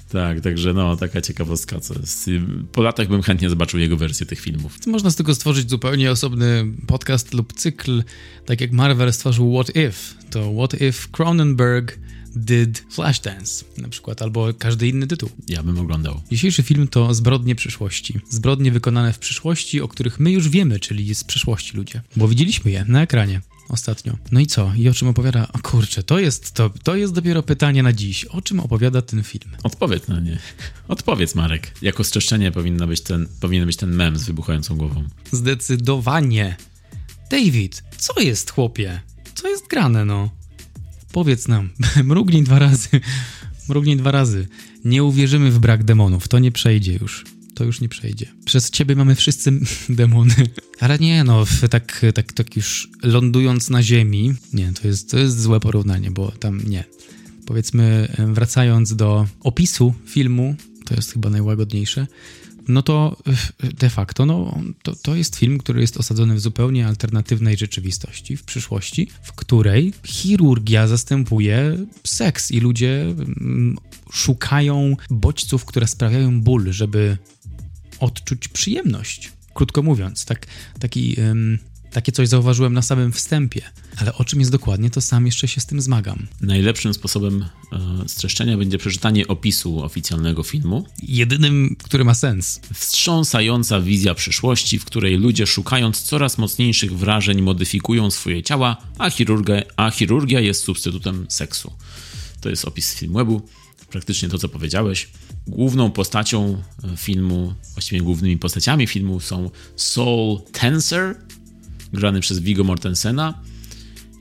Tak, także no, taka ciekawostka. Co jest. Po latach bym chętnie zobaczył jego wersję tych filmów. Można z tego stworzyć zupełnie osobny podcast lub cykl, tak jak Marvel stworzył What If, to What If Cronenberg Did Flashdance na przykład, albo każdy inny tytuł. Ja bym oglądał. Dzisiejszy film to Zbrodnie przyszłości. Zbrodnie wykonane w przyszłości, o których my już wiemy, czyli z przeszłości ludzie. Bo widzieliśmy je na ekranie ostatnio. No i co? I o czym opowiada? O kurczę, to jest, to, to jest dopiero pytanie na dziś. O czym opowiada ten film? Odpowiedz na nie. Odpowiedz, Marek. Jako streszczenie powinna być ten, powinien być ten mem z wybuchającą głową. Zdecydowanie. David, co jest, chłopie? Co jest grane, no? Powiedz nam. Mrugnij dwa razy. Mrugnij dwa razy. Nie uwierzymy w brak demonów. To nie przejdzie już. To już nie przejdzie. Przez ciebie mamy wszyscy demony. Ale nie, no, tak, tak, tak już lądując na ziemi... Nie, to jest, to jest złe porównanie, bo tam nie. Powiedzmy, wracając do opisu filmu, to jest chyba najłagodniejsze, no to de facto, no, to, to jest film, który jest osadzony w zupełnie alternatywnej rzeczywistości, w przyszłości, w której chirurgia zastępuje seks i ludzie mm, szukają bodźców, które sprawiają ból, żeby odczuć przyjemność. Krótko mówiąc, tak, taki, ym, takie coś zauważyłem na samym wstępie. Ale o czym jest dokładnie, to sam jeszcze się z tym zmagam. Najlepszym sposobem y, streszczenia będzie przeczytanie opisu oficjalnego filmu. Jedynym, który ma sens. Wstrząsająca wizja przyszłości, w której ludzie, szukając coraz mocniejszych wrażeń, modyfikują swoje ciała, a chirurgia, a chirurgia jest substytutem seksu. To jest opis Filmwebu. Praktycznie to, co powiedziałeś. Główną postacią filmu, właściwie głównymi postaciami filmu są Saul Tenser, grany przez Viggo Mortensena,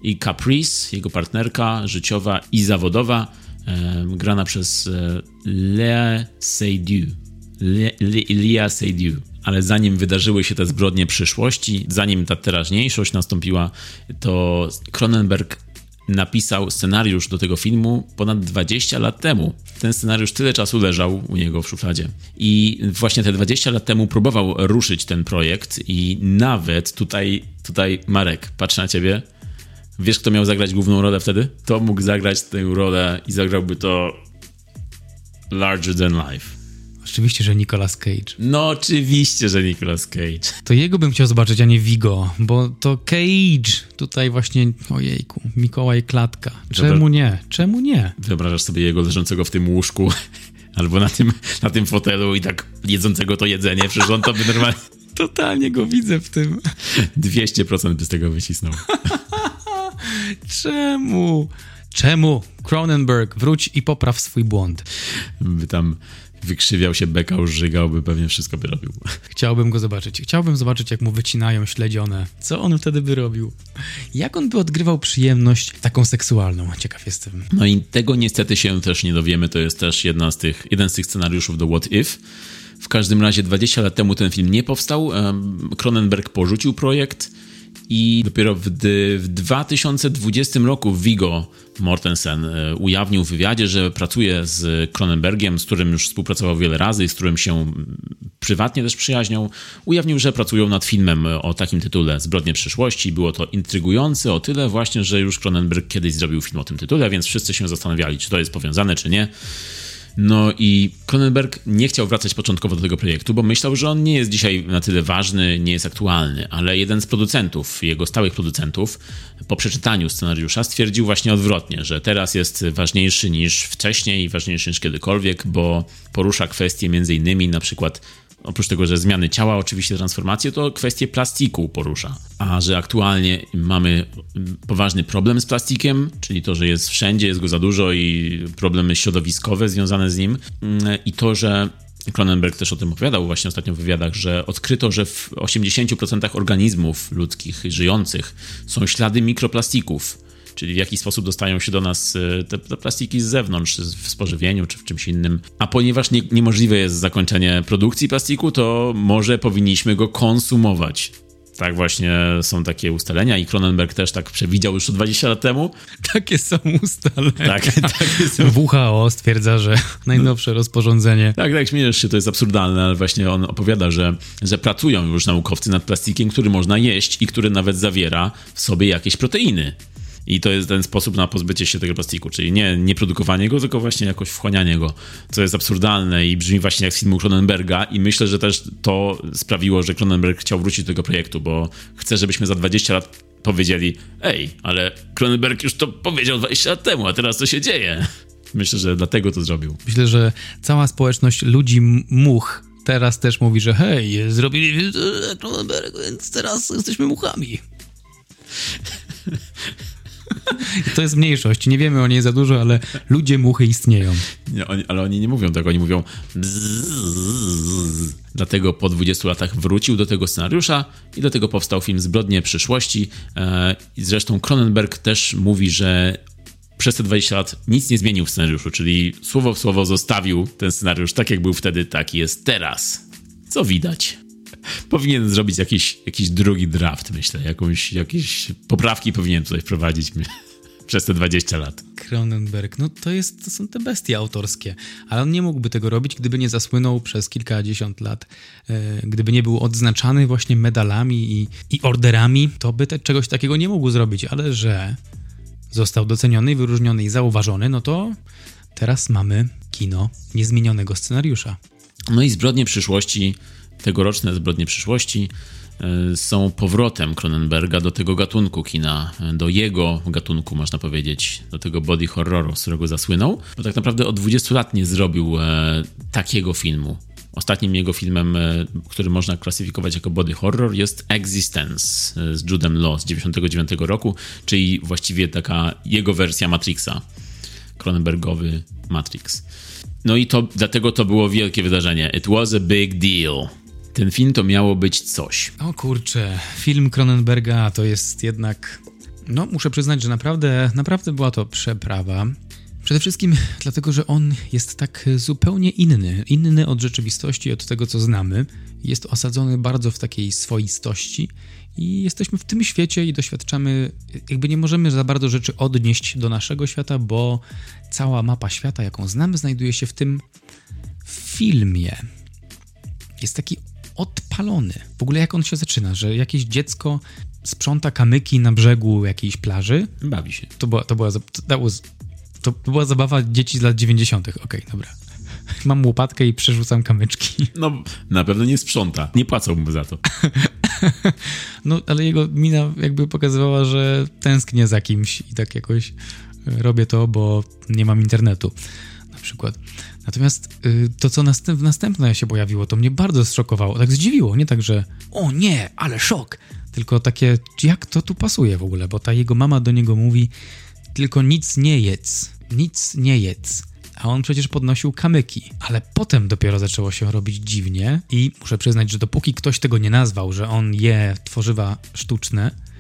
i Caprice, jego partnerka życiowa i zawodowa, e, grana przez e, Lea Seydoux. Le, Le, Lea Seydoux. Ale zanim wydarzyły się te zbrodnie przyszłości, zanim ta teraźniejszość nastąpiła, to Cronenberg napisał scenariusz do tego filmu ponad dwadzieścia lat temu. Ten scenariusz tyle czasu leżał u niego w szufladzie. I właśnie te dwadzieścia lat temu próbował ruszyć ten projekt i nawet tutaj, tutaj Marek, patrzę na ciebie, wiesz, kto miał zagrać główną rolę wtedy? To mógł zagrać tę rolę i zagrałby to larger than life. Oczywiście, że Nicolas Cage. No oczywiście, że Nicolas Cage. To jego bym chciał zobaczyć, a nie Viggo, bo to Cage. Tutaj właśnie, ojejku, Mikołaj Klatka. Czemu Wyobraż... nie? Czemu nie? Wyobrażasz sobie jego leżącego w tym łóżku albo na tym, na tym fotelu i tak jedzącego to jedzenie, przecież on to by normalnie... Totalnie go widzę w tym. dwieście procent by z tego wycisnął. Czemu? Czemu? Cronenberg, wróć i popraw swój błąd. By tam... wykrzywiał się, bekał, żygałby, pewnie wszystko by robił. Chciałbym go zobaczyć. Chciałbym zobaczyć, jak mu wycinają śledzione. Co on wtedy by robił? Jak on by odgrywał przyjemność taką seksualną? Ciekaw jestem. No i tego niestety się też nie dowiemy. To jest też jedna z tych, jeden z tych scenariuszów do What If. W każdym razie dwadzieścia lat temu ten film nie powstał. Cronenberg porzucił projekt I dopiero w, w dwa tysiące dwudziestym roku Viggo Mortensen ujawnił w wywiadzie, że pracuje z Cronenbergiem, z którym już współpracował wiele razy i z którym się prywatnie też przyjaźniał. Ujawnił, że pracują nad filmem o takim tytule Zbrodnie przyszłości. Było to intrygujące o tyle właśnie, że już Cronenberg kiedyś zrobił film o tym tytule, więc wszyscy się zastanawiali, czy to jest powiązane, czy nie. No i Cronenberg nie chciał wracać początkowo do tego projektu, bo myślał, że on nie jest dzisiaj na tyle ważny, nie jest aktualny, ale jeden z producentów, jego stałych producentów, po przeczytaniu scenariusza stwierdził właśnie odwrotnie, że teraz jest ważniejszy niż wcześniej, ważniejszy niż kiedykolwiek, bo porusza kwestie między innymi na przykład, oprócz tego, że zmiany ciała, oczywiście transformacje, to kwestie plastiku porusza. A że aktualnie mamy poważny problem z plastikiem, czyli to, że jest wszędzie, jest go za dużo i problemy środowiskowe związane z nim. I to, że Cronenberg też o tym opowiadał właśnie ostatnio w wywiadach, że odkryto, że w osiemdziesięciu procentach organizmów ludzkich żyjących są ślady mikroplastików. Czyli w jaki sposób dostają się do nas te, te plastiki z zewnątrz, w spożywieniu czy w czymś innym. A ponieważ nie, niemożliwe jest zakończenie produkcji plastiku, to może powinniśmy go konsumować. Tak właśnie są takie ustalenia i Cronenberg też tak przewidział już dwadzieścia lat temu. Takie są ustalenia. Tak, takie są. W H O stwierdza, że najnowsze rozporządzenie. Tak, tak, śmiejesz się, to jest absurdalne, ale właśnie on opowiada, że, że pracują już naukowcy nad plastikiem, który można jeść i który nawet zawiera w sobie jakieś proteiny. I to jest ten sposób na pozbycie się tego plastiku, czyli nie, nie produkowanie go, tylko właśnie jakoś wchłanianie go, co jest absurdalne i brzmi właśnie jak z filmu Cronenberga i myślę, że też to sprawiło, że Cronenberg chciał wrócić do tego projektu, bo chce, żebyśmy za dwadzieścia lat powiedzieli, ej, ale Cronenberg już to powiedział dwadzieścia lat temu, a teraz to się dzieje. Myślę, że dlatego to zrobił. Myślę, że cała społeczność ludzi much teraz też mówi, że hej, zrobili Cronenberg, więc teraz jesteśmy muchami. I to jest mniejszość, nie wiemy o niej za dużo, ale ludzie muchy istnieją. Nie, oni, ale oni nie mówią tak, oni mówią bzzz. Dlatego po dwudziestu latach wrócił do tego scenariusza i do tego powstał film Zbrodnie przyszłości. I zresztą Cronenberg też mówi, że przez te dwadzieścia lat nic nie zmienił w scenariuszu, czyli słowo w słowo zostawił ten scenariusz tak jak był wtedy, taki jest teraz. Co widać? Powinien zrobić jakiś, jakiś drugi draft, myślę. Jakąś, jakieś poprawki powinien tutaj wprowadzić przez te dwadzieścia lat. Cronenberg, no to, jest, to są te bestie autorskie. Ale on nie mógłby tego robić, gdyby nie zasłynął przez kilkadziesiąt lat. Gdyby nie był odznaczany właśnie medalami i, i orderami, to by te, czegoś takiego nie mógł zrobić. Ale że został doceniony, wyróżniony i zauważony, no to teraz mamy kino niezmienionego scenariusza. No i Zbrodnie przyszłości... Tegoroczne Zbrodnie przyszłości są powrotem Cronenberga do tego gatunku kina, do jego gatunku, można powiedzieć, do tego body horroru, z którego zasłynął, bo tak naprawdę od dwudziestu lat nie zrobił takiego filmu. Ostatnim jego filmem, który można klasyfikować jako body horror, jest Existence z Judem Law z dziewięćdziesiątego dziewiątego roku, czyli właściwie taka jego wersja Matrixa, Cronenbergowy Matrix. No i to dlatego to było wielkie wydarzenie. It was a big deal. Ten film to miało być coś. O kurczę, film Cronenberga to jest jednak... No, muszę przyznać, że naprawdę, naprawdę była to przeprawa. Przede wszystkim dlatego, że on jest tak zupełnie inny. Inny od rzeczywistości, od tego, co znamy. Jest osadzony bardzo w takiej swoistości i jesteśmy w tym świecie i doświadczamy... Jakby nie możemy za bardzo rzeczy odnieść do naszego świata, bo cała mapa świata, jaką znamy, znajduje się w tym filmie. Jest taki... odpalony. W ogóle jak on się zaczyna, że jakieś dziecko sprząta kamyki na brzegu jakiejś plaży. Bawi się. To była, to była, to was, to była zabawa dzieci z lat dziewięćdziesiątych. Okej, okay, dobra. Mam łopatkę i przerzucam kamyczki. No, na pewno nie sprząta. Nie płacą mu za to. No, ale jego mina jakby pokazywała, że tęsknię za kimś i tak jakoś robię to, bo nie mam internetu. Na przykład. Natomiast y, to, co następ, następne się pojawiło, to mnie bardzo zszokowało, tak zdziwiło, nie tak, że o nie, ale szok, tylko takie, jak to tu pasuje w ogóle, bo ta jego mama do niego mówi, tylko nic nie jedz, nic nie jedz, a on przecież podnosił kamyki, ale potem dopiero zaczęło się robić dziwnie i muszę przyznać, że dopóki ktoś tego nie nazwał, że on je tworzywa sztuczne,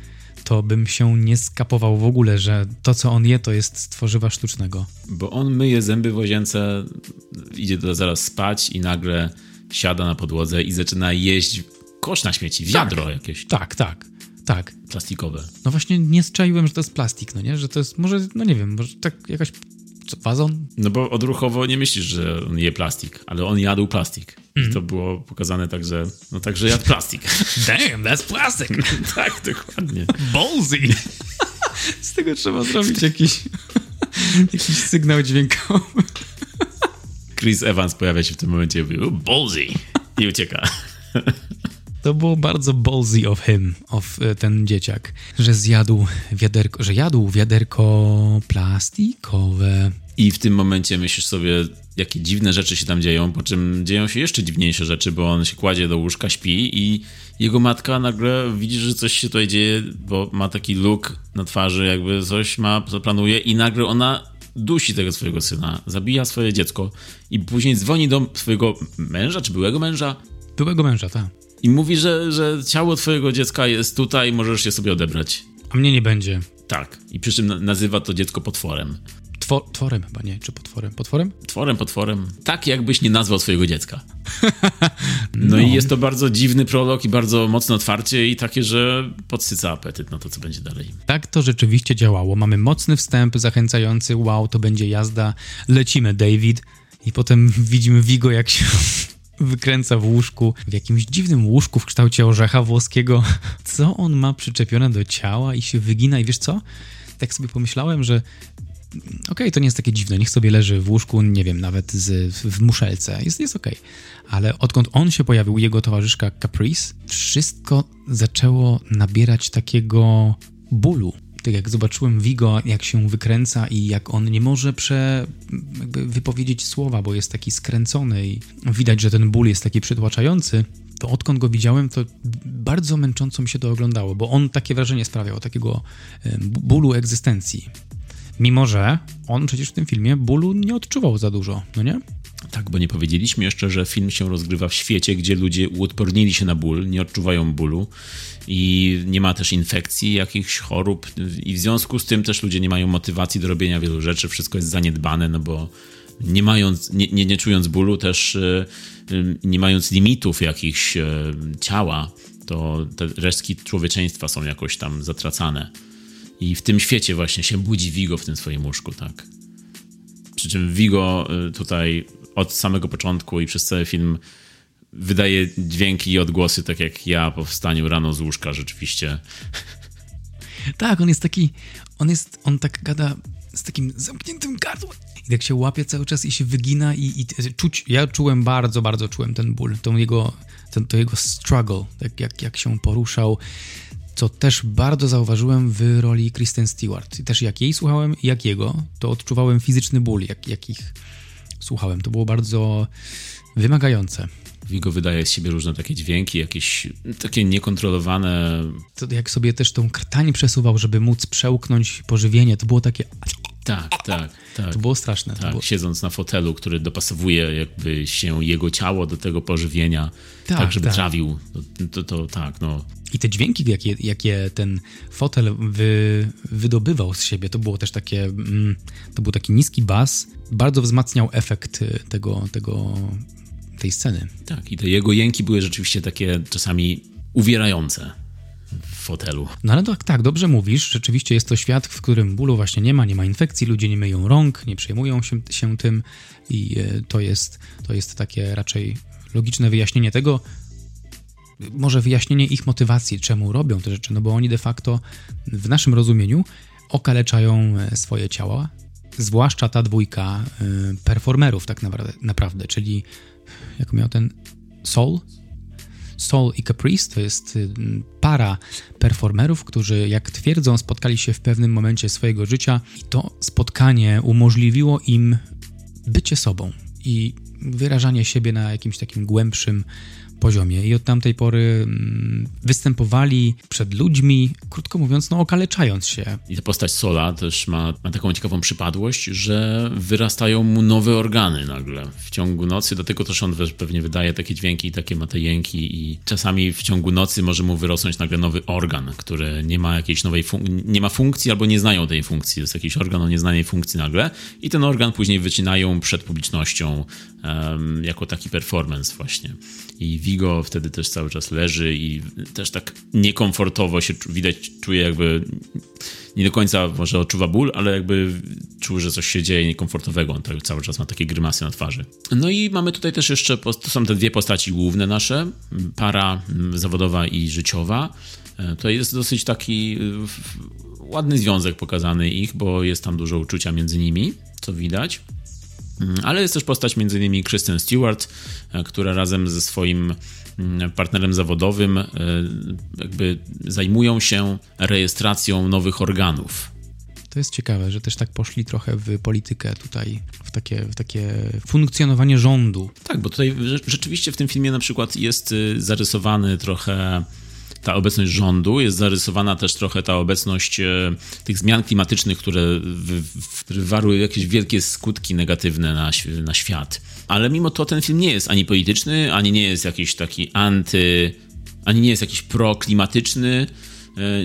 to bym się nie skapował w ogóle, że to, co on je, to jest z tworzywa sztucznego. Bo on myje zęby w łazience, idzie do, zaraz spać i nagle siada na podłodze i zaczyna jeść kosz na śmieci, wiadro tak, jakieś. Tak, tak. Tak. Plastikowe. No właśnie nie strzeliłem, że to jest plastik, no nie? Że to jest może, no nie wiem, może tak jakaś wazon? No bo odruchowo nie myślisz, że on je plastik, ale on jadł plastik. Mm. I to było pokazane tak, że no tak, że jadł plastik. Damn, that's plastic! Tak, dokładnie. Ballsy! Z tego trzeba zrobić jakiś, jakiś sygnał dźwiękowy. Chris Evans pojawia się w tym momencie i mówi ballsy! I ucieka. To było bardzo ballsy of him, of ten dzieciak, że zjadł wiaderko, że jadł wiaderko plastikowe. I w tym momencie myślisz sobie, jakie dziwne rzeczy się tam dzieją, po czym dzieją się jeszcze dziwniejsze rzeczy, bo on się kładzie do łóżka, śpi i jego matka nagle widzi, że coś się tutaj dzieje, bo ma taki look na twarzy, jakby coś ma, co planuje i nagle ona dusi tego swojego syna, zabija swoje dziecko i później dzwoni do swojego męża, czy byłego męża? Byłego męża, tak. I mówi, że, że ciało twojego dziecka jest tutaj, możesz je sobie odebrać. A mnie nie będzie. Tak. I przy czym nazywa to dziecko potworem. Twor- tworem chyba, nie? Czy potworem? Potworem? Tworem, potworem. Tak, jakbyś nie nazwał swojego dziecka. No, no i jest to bardzo dziwny prolog i bardzo mocne otwarcie i takie, że podsyca apetyt na to, co będzie dalej. Tak to rzeczywiście działało. Mamy mocny wstęp, zachęcający. Wow, to będzie jazda. Lecimy, David. I potem widzimy Viggo, jak się... wykręca w łóżku, w jakimś dziwnym łóżku w kształcie orzecha włoskiego. Co on ma przyczepione do ciała i się wygina i wiesz co? Tak sobie pomyślałem, że okej, okay, to nie jest takie dziwne, niech sobie leży w łóżku, nie wiem, nawet z, w muszelce, jest, jest okej. Okay. Ale odkąd on się pojawił, jego towarzyszka Caprice, wszystko zaczęło nabierać takiego bólu. Tak jak zobaczyłem Viggo, jak się wykręca i jak on nie może prze, jakby wypowiedzieć słowa, bo jest taki skręcony i widać, że ten ból jest taki przytłaczający, to odkąd go widziałem, to bardzo męcząco mi się to oglądało, bo on takie wrażenie sprawiał, takiego bólu egzystencji. Mimo, że on przecież w tym filmie bólu nie odczuwał za dużo, no nie? Tak, bo nie powiedzieliśmy jeszcze, że film się rozgrywa w świecie, gdzie ludzie uodpornili się na ból, nie odczuwają bólu i nie ma też infekcji, jakichś chorób i w związku z tym też ludzie nie mają motywacji do robienia wielu rzeczy, wszystko jest zaniedbane, no bo nie mając, nie, nie, nie czując bólu też nie mając limitów jakichś ciała, to te resztki człowieczeństwa są jakoś tam zatracane i w tym świecie właśnie się budzi Viggo w tym swoim łóżku, tak. Przy czym Viggo tutaj od samego początku i przez cały film wydaje dźwięki i odgłosy, tak jak ja po wstaniu rano z łóżka rzeczywiście. Tak, on jest taki, on jest, on tak gada z takim zamkniętym gardłem. I tak się łapie cały czas i się wygina i, i czuć, ja czułem bardzo, bardzo czułem ten ból, tą jego, ten, to jego struggle, tak jak, jak się poruszał. Co też bardzo zauważyłem w roli Kristen Stewart. I też jak jej słuchałem, jak jego, to odczuwałem fizyczny ból, jak, jak ich słuchałem. To było bardzo wymagające. Viggo wydaje z siebie różne takie dźwięki, jakieś takie niekontrolowane. To jak sobie też tą krtań przesuwał, żeby móc przełknąć pożywienie, to było takie... Tak, tak, tak. To było straszne. Tak, to było... siedząc na fotelu, który dopasowuje jakby się jego ciało do tego pożywienia, tak, tak żeby tak. trawił. To, to, to tak, no... I te dźwięki, jakie, jakie ten fotel wy, wydobywał z siebie, to było też takie, mm, to był taki niski bas, bardzo wzmacniał efekt tego, tego, tej sceny. Tak, i te jego jęki były rzeczywiście takie czasami uwierające w fotelu. No ale tak, tak, dobrze mówisz, rzeczywiście jest to świat, w którym bólu właśnie nie ma, nie ma infekcji, ludzie nie myją rąk, nie przejmują się, się tym i to jest, to jest takie raczej logiczne wyjaśnienie tego, może wyjaśnienie ich motywacji, czemu robią te rzeczy, no bo oni de facto w naszym rozumieniu okaleczają swoje ciała, zwłaszcza ta dwójka performerów tak naprawdę, czyli jak miał ten Soul, Soul i Caprice, to jest para performerów, którzy jak twierdzą spotkali się w pewnym momencie swojego życia i to spotkanie umożliwiło im bycie sobą i wyrażanie siebie na jakimś takim głębszym poziomie i od tamtej pory mm, występowali przed ludźmi, krótko mówiąc, no okaleczając się. I ta postać Sola też ma, ma taką ciekawą przypadłość, że wyrastają mu nowe organy nagle w ciągu nocy, dlatego też on pewnie wydaje takie dźwięki i takie ma te jęki i czasami w ciągu nocy może mu wyrosnąć nagle nowy organ, który nie ma jakiejś nowej fun- nie ma funkcji albo nie znają tej funkcji. Jest jakiś organ o nieznanej funkcji nagle i ten organ później wycinają przed publicznością um, jako taki performance właśnie. i Viggo wtedy też cały czas leży i też tak niekomfortowo się widać, czuje jakby nie do końca może odczuwa ból, ale jakby czuł, że coś się dzieje niekomfortowego. On tak cały czas ma takie grymasy na twarzy. No i mamy tutaj też jeszcze, to są te dwie postaci główne nasze, para zawodowa i życiowa. To jest dosyć taki ładny związek pokazany ich, bo jest tam dużo uczucia między nimi, co widać. Ale jest też postać między innymi Kristen Stewart, która razem ze swoim partnerem zawodowym jakby zajmują się rejestracją nowych organów. To jest ciekawe, że też tak poszli trochę w politykę tutaj, w takie, w takie funkcjonowanie rządu. Tak, bo tutaj rzeczywiście w tym filmie na przykład jest zarysowany trochę ta obecność rządu, jest zarysowana też trochę ta obecność tych zmian klimatycznych, które wywarły jakieś wielkie skutki negatywne na, na świat. Ale mimo to ten film nie jest ani polityczny, ani nie jest jakiś taki anty, ani nie jest jakiś proklimatyczny.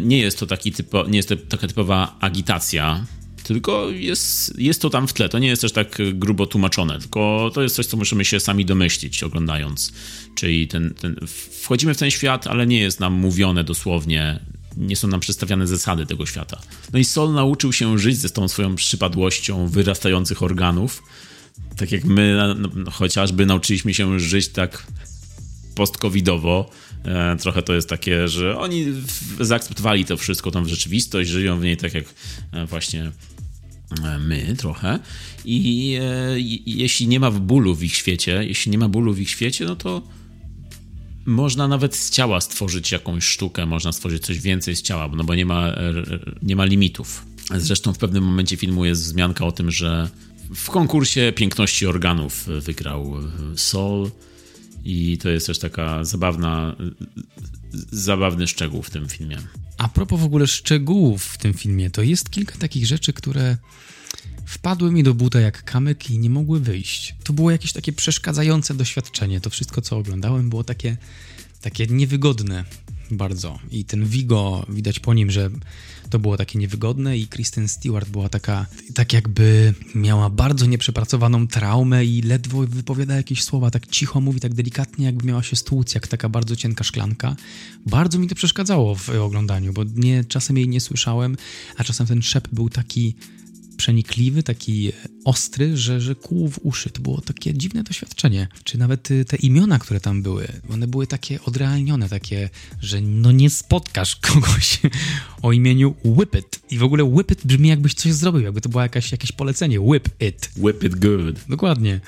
Nie jest to taki typo, nie jest to taka typowa agitacja, tylko jest, jest to tam w tle. To nie jest też tak grubo tłumaczone, tylko to jest coś, co musimy się sami domyślić, oglądając. Czyli ten, ten, wchodzimy w ten świat, ale nie jest nam mówione dosłownie, nie są nam przedstawiane zasady tego świata. No i Sol nauczył się żyć ze tą swoją przypadłością wyrastających organów, tak jak my no, chociażby nauczyliśmy się żyć tak post-covidowo. Trochę to jest takie, że oni zaakceptowali to wszystko, tą rzeczywistość, żyją w niej tak jak właśnie my trochę. I jeśli nie ma bólu w ich świecie, jeśli nie ma bólu w ich świecie, no to można nawet z ciała stworzyć jakąś sztukę, można stworzyć coś więcej z ciała, no bo nie ma, nie ma limitów. Zresztą w pewnym momencie filmu jest wzmianka o tym, że w konkursie piękności organów wygrał Sol. I to jest też taka zabawna, zabawny szczegół w tym filmie. A propos w ogóle szczegółów w tym filmie, to jest kilka takich rzeczy, które wpadły mi do buta jak kamyk i nie mogły wyjść. To było jakieś takie przeszkadzające doświadczenie. To wszystko, co oglądałem, było takie, takie niewygodne bardzo. I ten Viggo, widać po nim, że to było takie niewygodne i Kristen Stewart była taka, tak jakby miała bardzo nieprzepracowaną traumę i ledwo wypowiada jakieś słowa, tak cicho mówi, tak delikatnie, jakby miała się stłuc, jak taka bardzo cienka szklanka. Bardzo mi to przeszkadzało w oglądaniu, bo nie, czasem jej nie słyszałem, a czasem ten szept był taki przenikliwy, taki ostry, że, że kłuł w uszy. To było takie dziwne doświadczenie. Czy nawet te imiona, które tam były, one były takie odrealnione, takie, że no nie spotkasz kogoś o imieniu Whip It. I w ogóle Whip It brzmi, jakbyś coś zrobił, jakby to było jakaś, jakieś polecenie. Whip It. Whip It good. Dokładnie.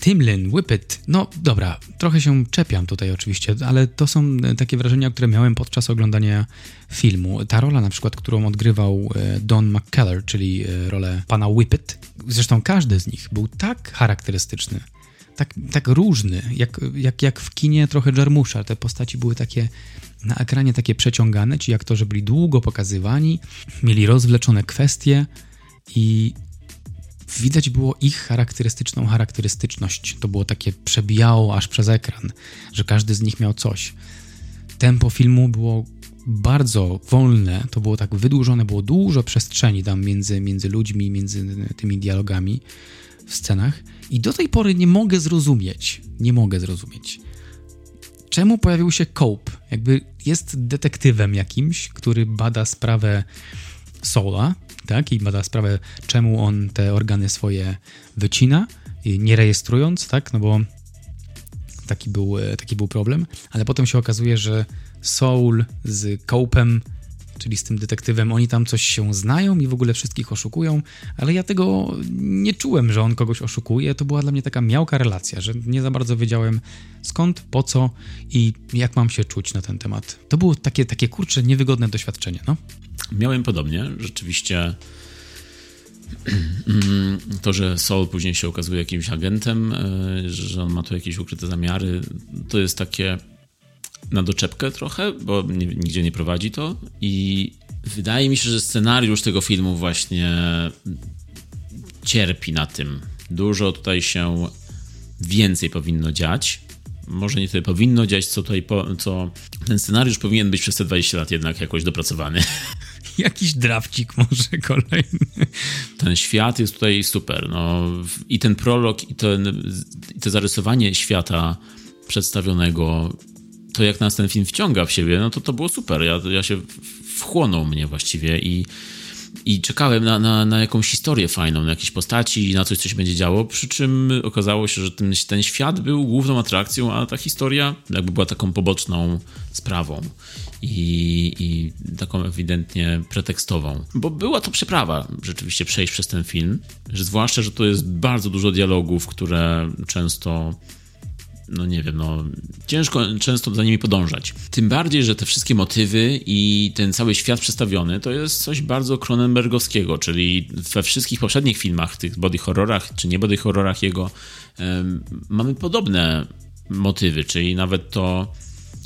Timlin, Whip It. No dobra, trochę się czepiam tutaj oczywiście, ale to są takie wrażenia, które miałem podczas oglądania filmu. Ta rola na przykład, którą odgrywał Don McKellar, czyli rolę pana Whip It, zresztą każdy z nich był tak charakterystyczny, tak, tak różny, jak, jak, jak w kinie trochę Jarmusza. Te postaci były takie na ekranie takie przeciągane, ci aktorzy byli długo pokazywani, mieli rozwleczone kwestie i widać było ich charakterystyczną charakterystyczność. To było takie, przebijało aż przez ekran, że każdy z nich miał coś. Tempo filmu było bardzo wolne, to było tak wydłużone, było dużo przestrzeni tam między, między ludźmi, między tymi dialogami w scenach i do tej pory nie mogę zrozumieć, nie mogę zrozumieć, czemu pojawił się Cope, jakby jest detektywem jakimś, który bada sprawę Sola, tak, i bada sprawę, czemu on te organy swoje wycina, nie rejestrując, tak, no bo taki był, taki był problem, ale potem się okazuje, że Soul z Cope'em, czyli z tym detektywem, oni tam coś się znają i w ogóle wszystkich oszukują, ale ja tego nie czułem, że on kogoś oszukuje. To była dla mnie taka miałka relacja, że nie za bardzo wiedziałem skąd, po co i jak mam się czuć na ten temat. To było takie, takie kurczę, niewygodne doświadczenie, no. Miałem podobnie, rzeczywiście to, że Saul później się okazuje jakimś agentem, że on ma tu jakieś ukryte zamiary, to jest takie na doczepkę trochę, bo nigdzie nie prowadzi to i wydaje mi się, że scenariusz tego filmu właśnie cierpi na tym. Dużo tutaj się więcej powinno dziać. Może nie tyle powinno dziać, co tutaj po, co ten scenariusz powinien być przez te dwadzieścia lat jednak jakoś dopracowany. Jakiś drafcik może kolejny. Ten świat jest tutaj super. No. I ten prolog, i, ten, i to zarysowanie świata przedstawionego, to jak nas ten film wciąga w siebie, no to to było super. Ja, ja się wchłonął mnie właściwie i, i czekałem na, na, na jakąś historię fajną, na jakieś postaci, na coś, co się będzie działo, przy czym okazało się, że ten, ten świat był główną atrakcją, a ta historia jakby była taką poboczną sprawą i, i taką ewidentnie pretekstową. Bo była to przeprawa rzeczywiście przejść przez ten film, że zwłaszcza, że to jest bardzo dużo dialogów, które często... no nie wiem, no ciężko często za nimi podążać. Tym bardziej, że te wszystkie motywy i ten cały świat przedstawiony to jest coś bardzo Cronenbergowskiego, czyli we wszystkich poprzednich filmach, tych body horrorach, czy nie body horrorach jego, yy, mamy podobne motywy, czyli nawet to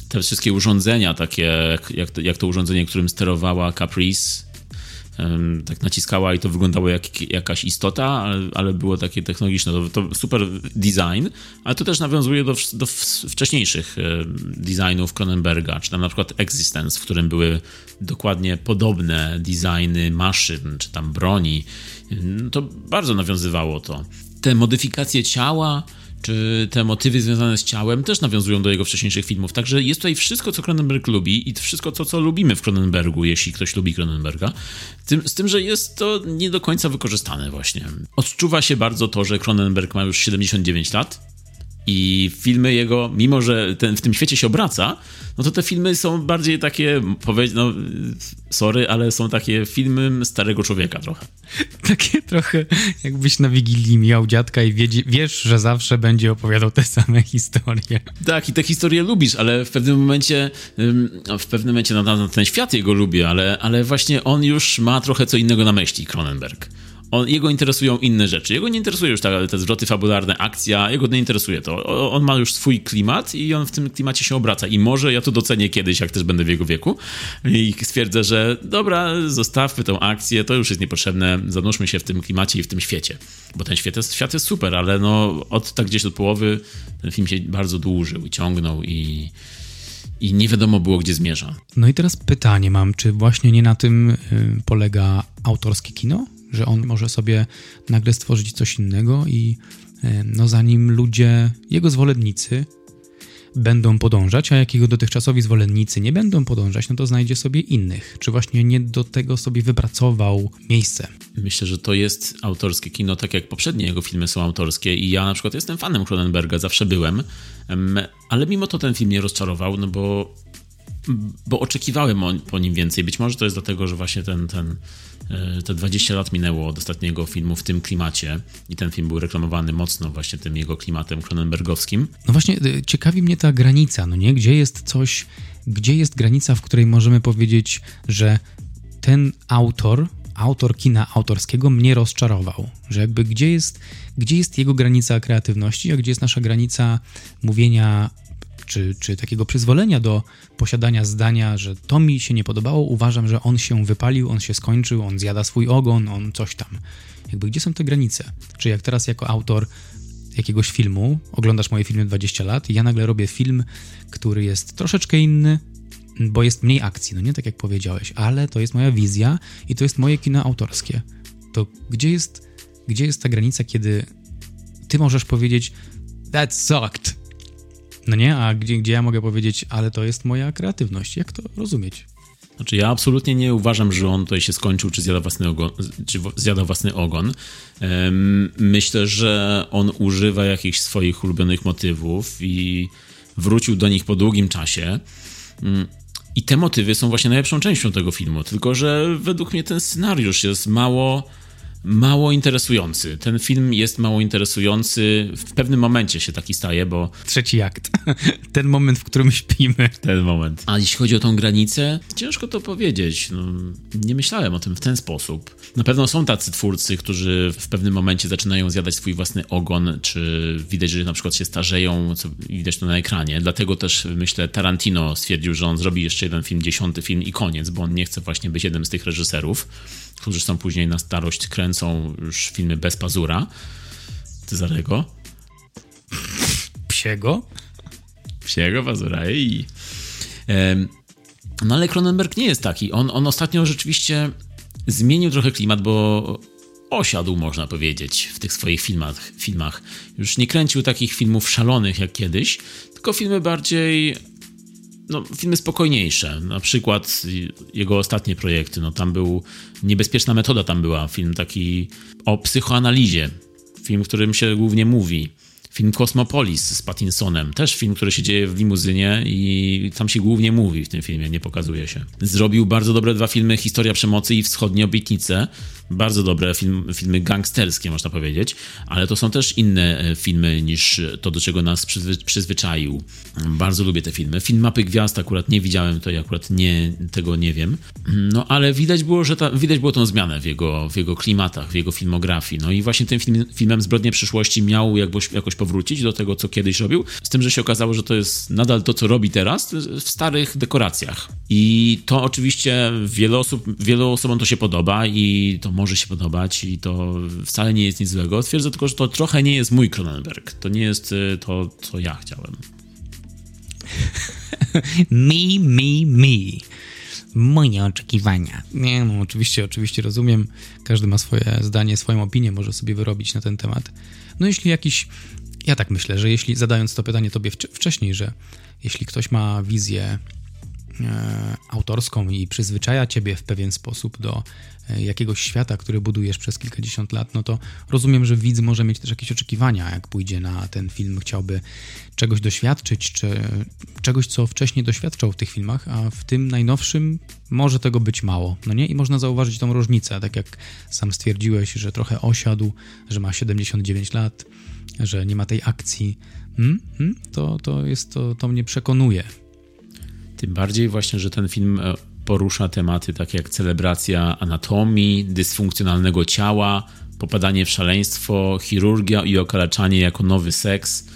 te wszystkie urządzenia takie, jak to, jak to urządzenie, którym sterowała Caprice, tak naciskała i to wyglądało jak jakaś istota, ale, ale było takie technologiczne. To, to super design, ale to też nawiązuje do, do wcześniejszych designów Cronenberga, czy tam na przykład Existence, w którym były dokładnie podobne designy maszyn, czy tam broni. To bardzo nawiązywało to. Te modyfikacje ciała, czy te motywy związane z ciałem też nawiązują do jego wcześniejszych filmów. Także jest tutaj wszystko, co Cronenberg lubi i wszystko to, co lubimy w Cronenbergu, jeśli ktoś lubi Cronenberga. Tym, z tym, że jest to nie do końca wykorzystane właśnie. Odczuwa się bardzo to, że Cronenberg ma już siedemdziesiąt dziewięć lat i filmy jego, mimo że ten, w tym świecie się obraca, no to te filmy są bardziej takie, powiedz, no sorry, ale są takie filmy starego człowieka trochę. Takie trochę jakbyś na Wigilii miał dziadka i wiedzie, wiesz, że zawsze będzie opowiadał te same historie. Tak, i te historie lubisz, ale w pewnym momencie, w pewnym momencie no, na ten świat jego lubię, ale, ale właśnie on już ma trochę co innego na myśli, Cronenberg. On, jego interesują inne rzeczy. Jego nie interesuje już ta, te zwroty fabularne, akcja. Jego nie interesuje to. O, on ma już swój klimat i on w tym klimacie się obraca. I może ja to docenię kiedyś, jak też będę w jego wieku. I stwierdzę, że dobra, zostawmy tą akcję, to już jest niepotrzebne. Zanurzmy się w tym klimacie i w tym świecie. Bo ten świat jest, świat jest super, ale no od tak gdzieś od połowy ten film się bardzo dłużył i ciągnął i... I nie wiadomo było, gdzie zmierza. No i teraz pytanie mam, czy właśnie nie na tym polega autorskie kino? Że on może sobie nagle stworzyć coś innego i no zanim ludzie, jego zwolennicy będą podążać, a jak jego dotychczasowi zwolennicy nie będą podążać, no to znajdzie sobie innych. Czy właśnie nie do tego sobie wypracował miejsce? Myślę, że to jest autorskie kino, tak jak poprzednie jego filmy są autorskie i ja na przykład jestem fanem Cronenberga, zawsze byłem, ale mimo to ten film mnie rozczarował, no bo, bo oczekiwałem po nim więcej. Być może to jest dlatego, że właśnie ten, ten, te dwadzieścia lat minęło od ostatniego filmu w tym klimacie i ten film był reklamowany mocno właśnie tym jego klimatem Cronenbergowskim. No właśnie ciekawi mnie ta granica, no nie? Gdzie jest coś, gdzie jest granica, w której możemy powiedzieć, że ten autor, autor kina autorskiego mnie rozczarował, że jakby gdzie jest, gdzie jest jego granica kreatywności, a gdzie jest nasza granica mówienia Czy, czy takiego przyzwolenia do posiadania zdania, że to mi się nie podobało, uważam, że on się wypalił, on się skończył, on zjada swój ogon, on coś tam. Jakby gdzie są te granice? Czy jak teraz jako autor jakiegoś filmu, oglądasz moje filmy dwadzieścia lat i ja nagle robię film, który jest troszeczkę inny, bo jest mniej akcji, no nie? Tak jak powiedziałeś, ale to jest moja wizja i to jest moje kino autorskie. To gdzie jest, gdzie jest ta granica, kiedy ty możesz powiedzieć that sucked? No nie? A gdzie, gdzie ja mogę powiedzieć, ale to jest moja kreatywność. Jak to rozumieć? Znaczy ja absolutnie nie uważam, że on tutaj się skończył, czy zjada własny ogon. Czy zjada własny ogon. Um, myślę, że on używa jakichś swoich ulubionych motywów i wrócił do nich po długim czasie. Um, I te motywy są właśnie najlepszą częścią tego filmu. Tylko że według mnie ten scenariusz jest mało... mało interesujący. Ten film jest mało interesujący. W pewnym momencie się taki staje, bo... Trzeci akt. Ten moment, w którym śpimy. Ten moment. A jeśli chodzi o tą granicę, ciężko to powiedzieć. No, nie myślałem o tym w ten sposób. Na pewno są tacy twórcy, którzy w pewnym momencie zaczynają zjadać swój własny ogon, czy widać, że na przykład się starzeją, co widać to na ekranie. Dlatego też, myślę, Tarantino stwierdził, że on zrobi jeszcze jeden film, dziesiąty film i koniec, bo on nie chce właśnie być jednym z tych reżyserów, którzy są później na starość kręcą już filmy bez pazura. Cezarego. Psiego? Psiego pazura. I... No ale Cronenberg nie jest taki. On, on ostatnio rzeczywiście zmienił trochę klimat, bo osiadł, można powiedzieć, w tych swoich filmach. filmach. Już nie kręcił takich filmów szalonych jak kiedyś, tylko filmy bardziej... No, filmy spokojniejsze, na przykład jego ostatnie projekty, no tam był Niebezpieczna metoda, tam była film taki o psychoanalizie, film, w którym się głównie mówi, film Kosmopolis z Pattinsonem, też film, który się dzieje w limuzynie i tam się głównie mówi w tym filmie, nie pokazuje się. Zrobił bardzo dobre dwa filmy, Historia przemocy i Wschodnie obietnice, bardzo dobre film, filmy gangsterskie, można powiedzieć, ale to są też inne filmy niż to, do czego nas przyzwy- przyzwyczaił. Bardzo lubię te filmy. Film Mapy Gwiazd akurat nie widziałem, to ja akurat nie, tego nie wiem. No ale widać było, że ta, widać było tą zmianę w jego, w jego klimatach, w jego filmografii. No i właśnie tym film, filmem Zbrodnie przyszłości miał jakoś, jakoś powrócić do tego, co kiedyś robił, z tym, że się okazało, że to jest nadal to, co robi teraz w starych dekoracjach. I to oczywiście wielu, osób, wielu osobom to się podoba i to może się podobać i to wcale nie jest nic złego. Twierdzę tylko, że to trochę nie jest mój Cronenberg. To nie jest to, co ja chciałem. Mi, mi, mi. Moje oczekiwania. Nie, no oczywiście, oczywiście rozumiem. Każdy ma swoje zdanie, swoją opinię może sobie wyrobić na ten temat. No jeśli jakiś... Ja tak myślę, że jeśli, zadając to pytanie tobie wcześniej, że jeśli ktoś ma wizję e, autorską i przyzwyczaja ciebie w pewien sposób do jakiegoś świata, który budujesz przez kilkadziesiąt lat, no to rozumiem, że widz może mieć też jakieś oczekiwania, jak pójdzie na ten film, chciałby czegoś doświadczyć, czy czegoś, co wcześniej doświadczał w tych filmach, a w tym najnowszym może tego być mało, no nie? I można zauważyć tą różnicę, tak jak sam stwierdziłeś, że trochę osiadł, że ma siedemdziesiąt dziewięć lat, że nie ma tej akcji, hmm? Hmm? To, to jest, to, to mnie przekonuje. Tym bardziej właśnie, że ten film porusza tematy takie jak celebracja anatomii, dysfunkcjonalnego ciała, popadanie w szaleństwo, chirurgia i okaleczanie jako nowy seks.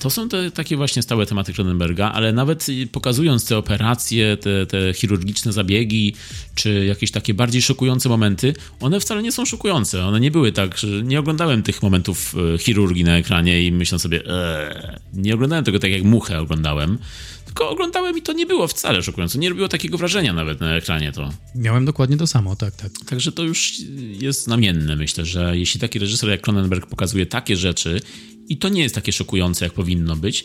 To są te takie właśnie stałe tematy Cronenberga, ale nawet pokazując te operacje, te, te chirurgiczne zabiegi, czy jakieś takie bardziej szokujące momenty, one wcale nie są szokujące. One nie były tak, że nie oglądałem tych momentów chirurgii na ekranie i myślę sobie, eee, nie oglądałem tego tak jak Muchę oglądałem. Tylko oglądałem i to nie było wcale szokujące. Nie robiło takiego wrażenia nawet na ekranie to. Miałem dokładnie to samo, tak, tak. Także to już jest znamienne, myślę, że jeśli taki reżyser jak Cronenberg pokazuje takie rzeczy i to nie jest takie szokujące, jak powinno być,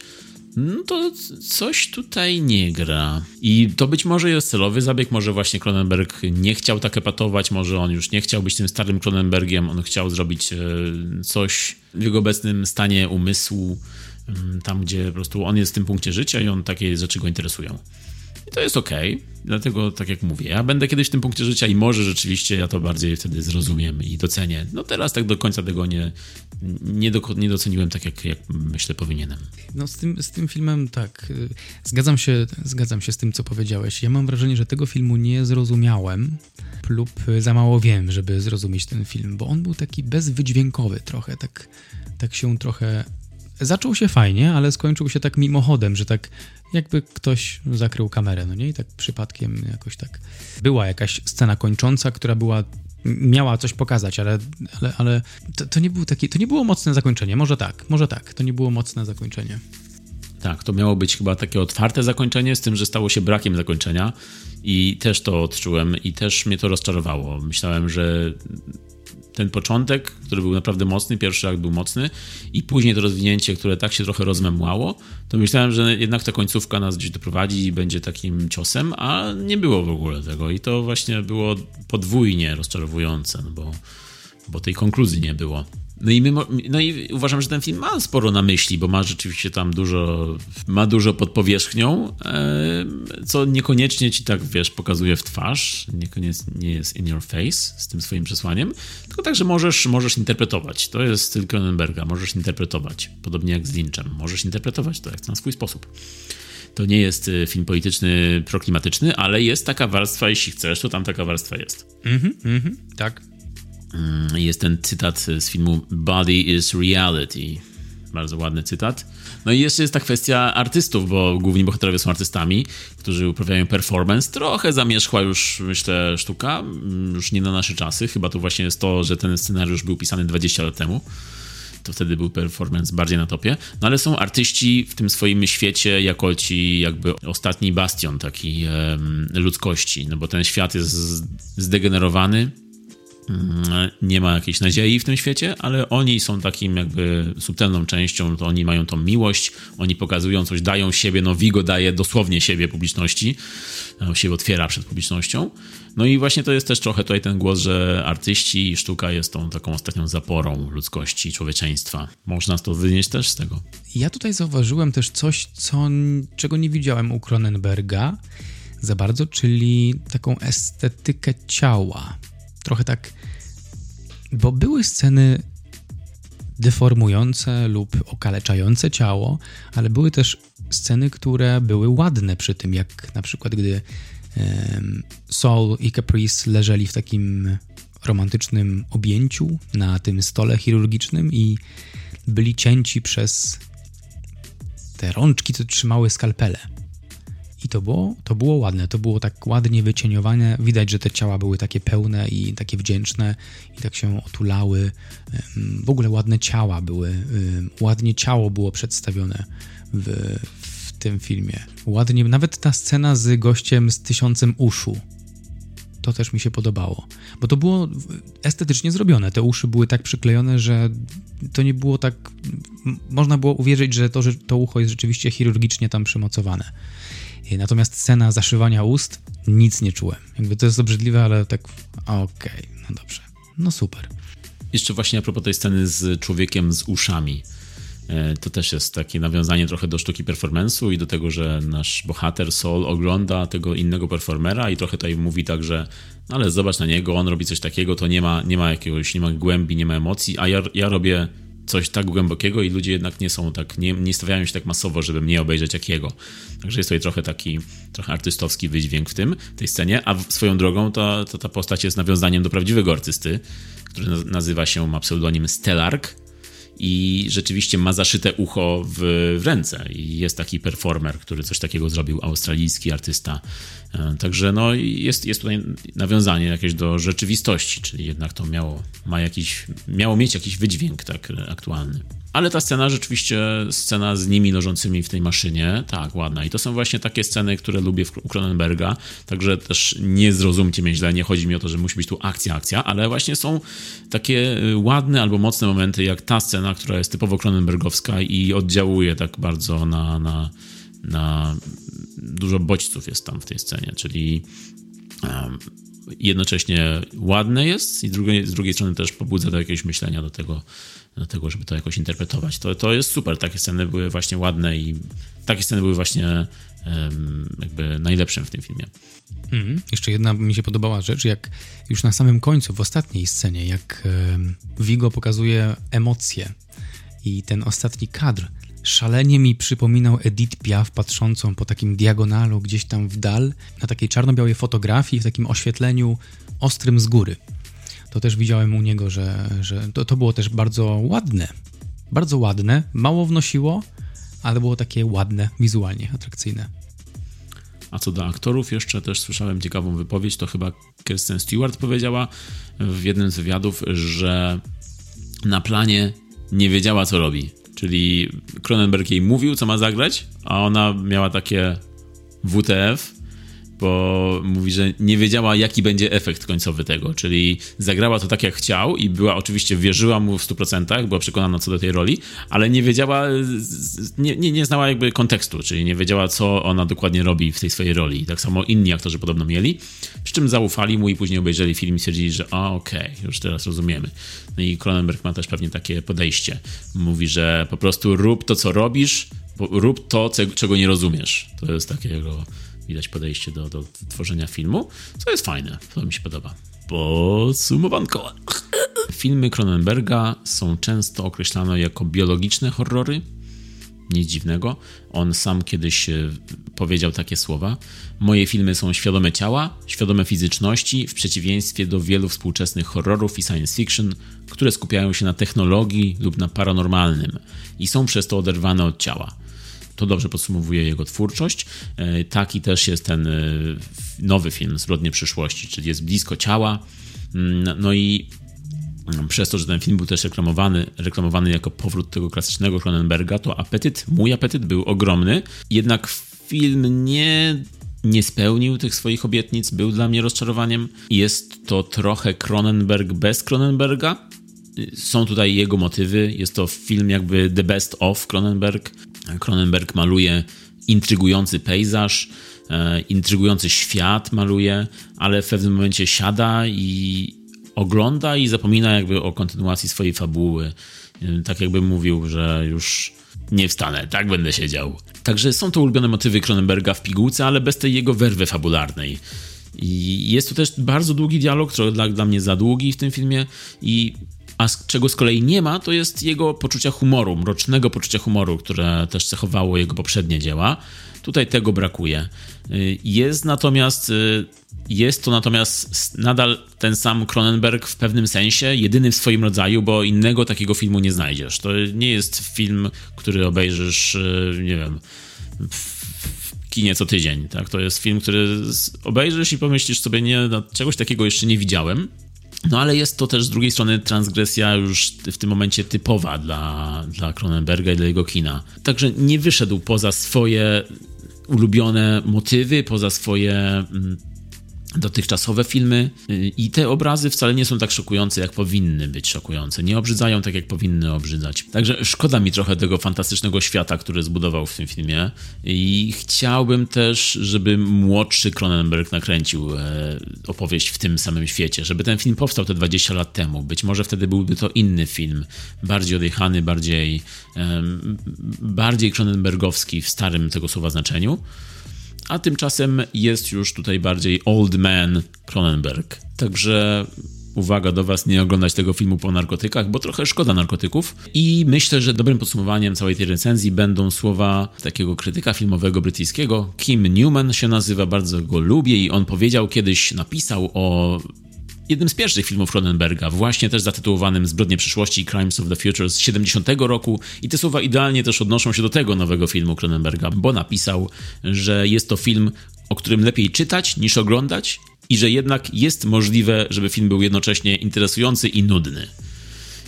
no to coś tutaj nie gra. I to być może jest celowy zabieg, może właśnie Cronenberg nie chciał tak epatować, może on już nie chciał być tym starym Cronenbergiem, on chciał zrobić coś w jego obecnym stanie umysłu, tam gdzie po prostu on jest w tym punkcie życia i on takie rzeczy go interesują. I to jest okej, okay, dlatego tak jak mówię, ja będę kiedyś w tym punkcie życia i może rzeczywiście ja to bardziej wtedy zrozumiem i docenię. No teraz tak do końca tego nie, nie, do, nie doceniłem tak, jak, jak myślę powinienem. No z tym, z tym filmem tak, zgadzam się, zgadzam się z tym, co powiedziałeś. Ja mam wrażenie, że tego filmu nie zrozumiałem lub za mało wiem, żeby zrozumieć ten film, bo on był taki bezwydźwiękowy trochę, tak, tak się trochę... Zaczął się fajnie, ale skończył się tak mimochodem, że tak jakby ktoś zakrył kamerę, no nie? I tak przypadkiem jakoś tak... Była jakaś scena kończąca, która była... Miała coś pokazać, ale, ale, ale to, to nie był taki... To nie było mocne zakończenie, może tak, może tak. To nie było mocne zakończenie. Tak, to miało być chyba takie otwarte zakończenie, z tym, że stało się brakiem zakończenia i też to odczułem i też mnie to rozczarowało. Myślałem, że... Ten początek, który był naprawdę mocny, pierwszy akt był mocny i później to rozwinięcie, które tak się trochę rozmemłało, to myślałem, że jednak ta końcówka nas gdzieś doprowadzi i będzie takim ciosem, a nie było w ogóle tego i to właśnie było podwójnie rozczarowujące, no bo, bo tej konkluzji nie było. No i, my, no i uważam, że ten film ma sporo na myśli, bo ma rzeczywiście tam dużo, ma dużo pod powierzchnią, co niekoniecznie ci tak, wiesz, pokazuje w twarz, niekoniecznie nie jest in your face z tym swoim przesłaniem, tylko także możesz, możesz interpretować. To jest styl Cronenberga, możesz interpretować, podobnie jak z Lynchem, możesz interpretować to jak na swój sposób. To nie jest film polityczny, proklimatyczny, ale jest taka warstwa, jeśli chcesz, to tam taka warstwa jest. Mhm, mhm, tak. Jest ten cytat z filmu Body is Reality. Bardzo ładny cytat. No i jeszcze jest ta kwestia artystów, bo główni bohaterowie są artystami, którzy uprawiają performance. Trochę zamierzchła już, myślę, sztuka. Już nie na nasze czasy. Chyba to właśnie jest to, że ten scenariusz był pisany dwadzieścia lat temu. To wtedy był performance bardziej na topie. No ale są artyści w tym swoim świecie jako ci jakby ostatni bastion takiej ludzkości. No bo ten świat jest zdegenerowany. nie ma jakiejś nadziei w tym świecie, ale oni są takim jakby subtelną częścią, to oni mają tą miłość, oni pokazują coś, dają siebie, no Viggo daje dosłownie siebie publiczności, siebie otwiera przed publicznością. No i właśnie to jest też trochę tutaj ten głos, że artyści i sztuka jest tą taką ostatnią zaporą ludzkości, człowieczeństwa. Można to wynieść też z tego. Ja tutaj zauważyłem też coś, co, czego nie widziałem u Cronenberga za bardzo, czyli taką estetykę ciała. Trochę tak, bo były sceny deformujące lub okaleczające ciało, ale były też sceny, które były ładne przy tym, jak na przykład gdy um, Saul i Caprice leżeli w takim romantycznym objęciu na tym stole chirurgicznym i byli cięci przez te rączki, co trzymały skalpele. I to było, to było ładne, to było tak ładnie wycieniowane, widać, że te ciała były takie pełne i takie wdzięczne i tak się otulały, w ogóle ładne ciała były, ładnie ciało było przedstawione w, w tym filmie. Ładnie, nawet ta scena z gościem z tysiącem uszu, to też mi się podobało, bo to było estetycznie zrobione, te uszy były tak przyklejone, że to nie było tak, można było uwierzyć, że to, że to ucho jest rzeczywiście chirurgicznie tam przymocowane. Natomiast scena zaszywania ust, nic nie czułem. Jakby to jest obrzydliwe, ale tak okej, okay, no dobrze, no super. Jeszcze właśnie a propos tej sceny z człowiekiem z uszami. To też jest takie nawiązanie trochę do sztuki performance'u i do tego, że nasz bohater Saul ogląda tego innego performera i trochę tutaj mówi tak, że no ale zobacz na niego, on robi coś takiego, to nie ma, nie ma jakiegoś, nie ma głębi, nie ma emocji, a ja, ja robię coś tak głębokiego i ludzie jednak nie są tak, nie, nie stawiają się tak masowo, żeby mnie obejrzeć jak jego. Także jest tutaj trochę taki, trochę artystowski wydźwięk w tym, tej scenie, a swoją drogą to, to ta postać jest nawiązaniem do prawdziwego artysty, który nazywa się, ma pseudonim Stellark i rzeczywiście ma zaszyte ucho w, w ręce i jest taki performer, który coś takiego zrobił, australijski artysta. Także no jest, jest tutaj nawiązanie jakieś do rzeczywistości, czyli jednak to miało, ma jakiś, miało mieć jakiś wydźwięk tak aktualny. Ale ta scena rzeczywiście, scena z nimi leżącymi w tej maszynie, tak, ładna. I to są właśnie takie sceny, które lubię u Cronenberga, także też nie zrozumcie mnie źle, nie chodzi mi o to, że musi być tu akcja, akcja, ale właśnie są takie ładne albo mocne momenty, jak ta scena, która jest typowo Cronenbergowska i oddziałuje tak bardzo na... na na dużo bodźców jest tam w tej scenie, czyli um, jednocześnie ładne jest i drugie, z drugiej strony też pobudza do jakiegoś myślenia, do tego, do tego żeby to jakoś interpretować. To, to jest super, takie sceny były właśnie ładne i takie sceny były właśnie um, jakby najlepszym w tym filmie. Mm, jeszcze jedna mi się podobała rzecz, jak już na samym końcu, w ostatniej scenie, jak um, Viggo pokazuje emocje i ten ostatni kadr szalenie mi przypominał Edith Piaf patrzącą po takim diagonalu gdzieś tam w dal, na takiej czarno-białej fotografii, w takim oświetleniu ostrym z góry. To też widziałem u niego, że, że to, to było też bardzo ładne. Bardzo ładne, mało wnosiło, ale było takie ładne, wizualnie atrakcyjne. A co do aktorów, jeszcze też słyszałem ciekawą wypowiedź, to chyba Kristen Stewart powiedziała w jednym z wywiadów, że na planie nie wiedziała, co robi. Czyli Cronenberg jej mówił, co ma zagrać, a ona miała takie W T F, bo mówi, że nie wiedziała, jaki będzie efekt końcowy tego. Czyli zagrała to tak, jak chciał i była oczywiście, wierzyła mu w stu procentach, była przekonana co do tej roli, ale nie wiedziała, nie, nie, nie znała jakby kontekstu, czyli nie wiedziała, co ona dokładnie robi w tej swojej roli. Tak samo inni aktorzy podobno mieli, przy czym zaufali mu i później obejrzeli film i stwierdzili, że a okej, okay, już teraz rozumiemy. No i Cronenberg ma też pewnie takie podejście. Mówi, że po prostu rób to, co robisz, rób to, czego nie rozumiesz. To jest takie jego... Widać podejście do, do tworzenia filmu, co jest fajne, to mi się podoba. Podsumowanko. Filmy Cronenberga są często określane jako biologiczne horrory. Nic dziwnego. On sam kiedyś powiedział takie słowa. Moje filmy są świadome ciała, świadome fizyczności, w przeciwieństwie do wielu współczesnych horrorów i science fiction, które skupiają się na technologii lub na paranormalnym i są przez to oderwane od ciała. To dobrze podsumowuje jego twórczość. Taki też jest ten nowy film Zbrodnie przyszłości, czyli jest blisko ciała. No i przez to, że ten film był też reklamowany, reklamowany jako powrót tego klasycznego Cronenberga, to apetyt, mój apetyt był ogromny. Jednak film nie nie spełnił tych swoich obietnic, był dla mnie rozczarowaniem. Jest to trochę Cronenberg bez Cronenberga. Są tutaj jego motywy. Jest to film jakby the best of Cronenberg. Cronenberg maluje intrygujący pejzaż, intrygujący świat maluje, ale w pewnym momencie siada i ogląda i zapomina jakby o kontynuacji swojej fabuły. Tak jakby mówił, że już nie wstanę, tak będę siedział. Także są to ulubione motywy Cronenberga w pigułce, ale bez tej jego werwy fabularnej. I jest to też bardzo długi dialog, trochę dla, dla mnie za długi w tym filmie. I a z, czego z kolei nie ma, to jest jego poczucia humoru, mrocznego poczucia humoru, które też cechowało jego poprzednie dzieła. Tutaj tego brakuje. Jest natomiast, jest to natomiast nadal ten sam Cronenberg w pewnym sensie, jedyny w swoim rodzaju, bo innego takiego filmu nie znajdziesz. To nie jest film, który obejrzysz, nie wiem, w kinie co tydzień. Tak? To jest film, który obejrzysz i pomyślisz sobie, nie, no, czegoś takiego jeszcze nie widziałem. No ale jest to też z drugiej strony transgresja już w tym momencie typowa dla, dla Cronenberga i dla jego kina. Także nie wyszedł poza swoje ulubione motywy, poza swoje dotychczasowe filmy i te obrazy wcale nie są tak szokujące, jak powinny być szokujące. Nie obrzydzają tak, jak powinny obrzydzać. Także szkoda mi trochę tego fantastycznego świata, który zbudował w tym filmie i chciałbym też, żeby młodszy Cronenberg nakręcił opowieść w tym samym świecie, żeby ten film powstał te dwadzieścia lat temu. Być może wtedy byłby to inny film, bardziej odjechany, bardziej bardziej Cronenbergowski w starym tego słowa znaczeniu. A tymczasem jest już tutaj bardziej old man Cronenberg. Także uwaga do was, nie oglądać tego filmu po narkotykach, bo trochę szkoda narkotyków. I myślę, że dobrym podsumowaniem całej tej recenzji będą słowa takiego krytyka filmowego brytyjskiego. Kim Newman się nazywa, bardzo go lubię i on powiedział kiedyś, napisał o jednym z pierwszych filmów Cronenberga, właśnie też zatytułowanym Zbrodnie przyszłości, Crimes of the Future z siedemdziesiątego roku i te słowa idealnie też odnoszą się do tego nowego filmu Cronenberga, bo napisał, że jest to film, o którym lepiej czytać niż oglądać i że jednak jest możliwe, żeby film był jednocześnie interesujący i nudny.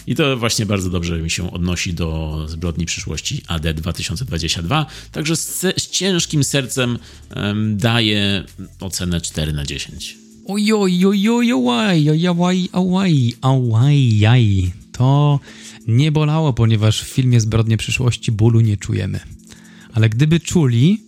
I to właśnie bardzo dobrze mi się odnosi do Zbrodni przyszłości A D dwa tysiące dwadzieścia dwa, także z, z ciężkim sercem um, daję ocenę cztery na dziesięć. Ojoj, ojoj, ojoj, ojoj, ojoj, ojoj, to nie bolało, ponieważ w filmie Zbrodnie przyszłości bólu nie czujemy. Ale gdyby czuli,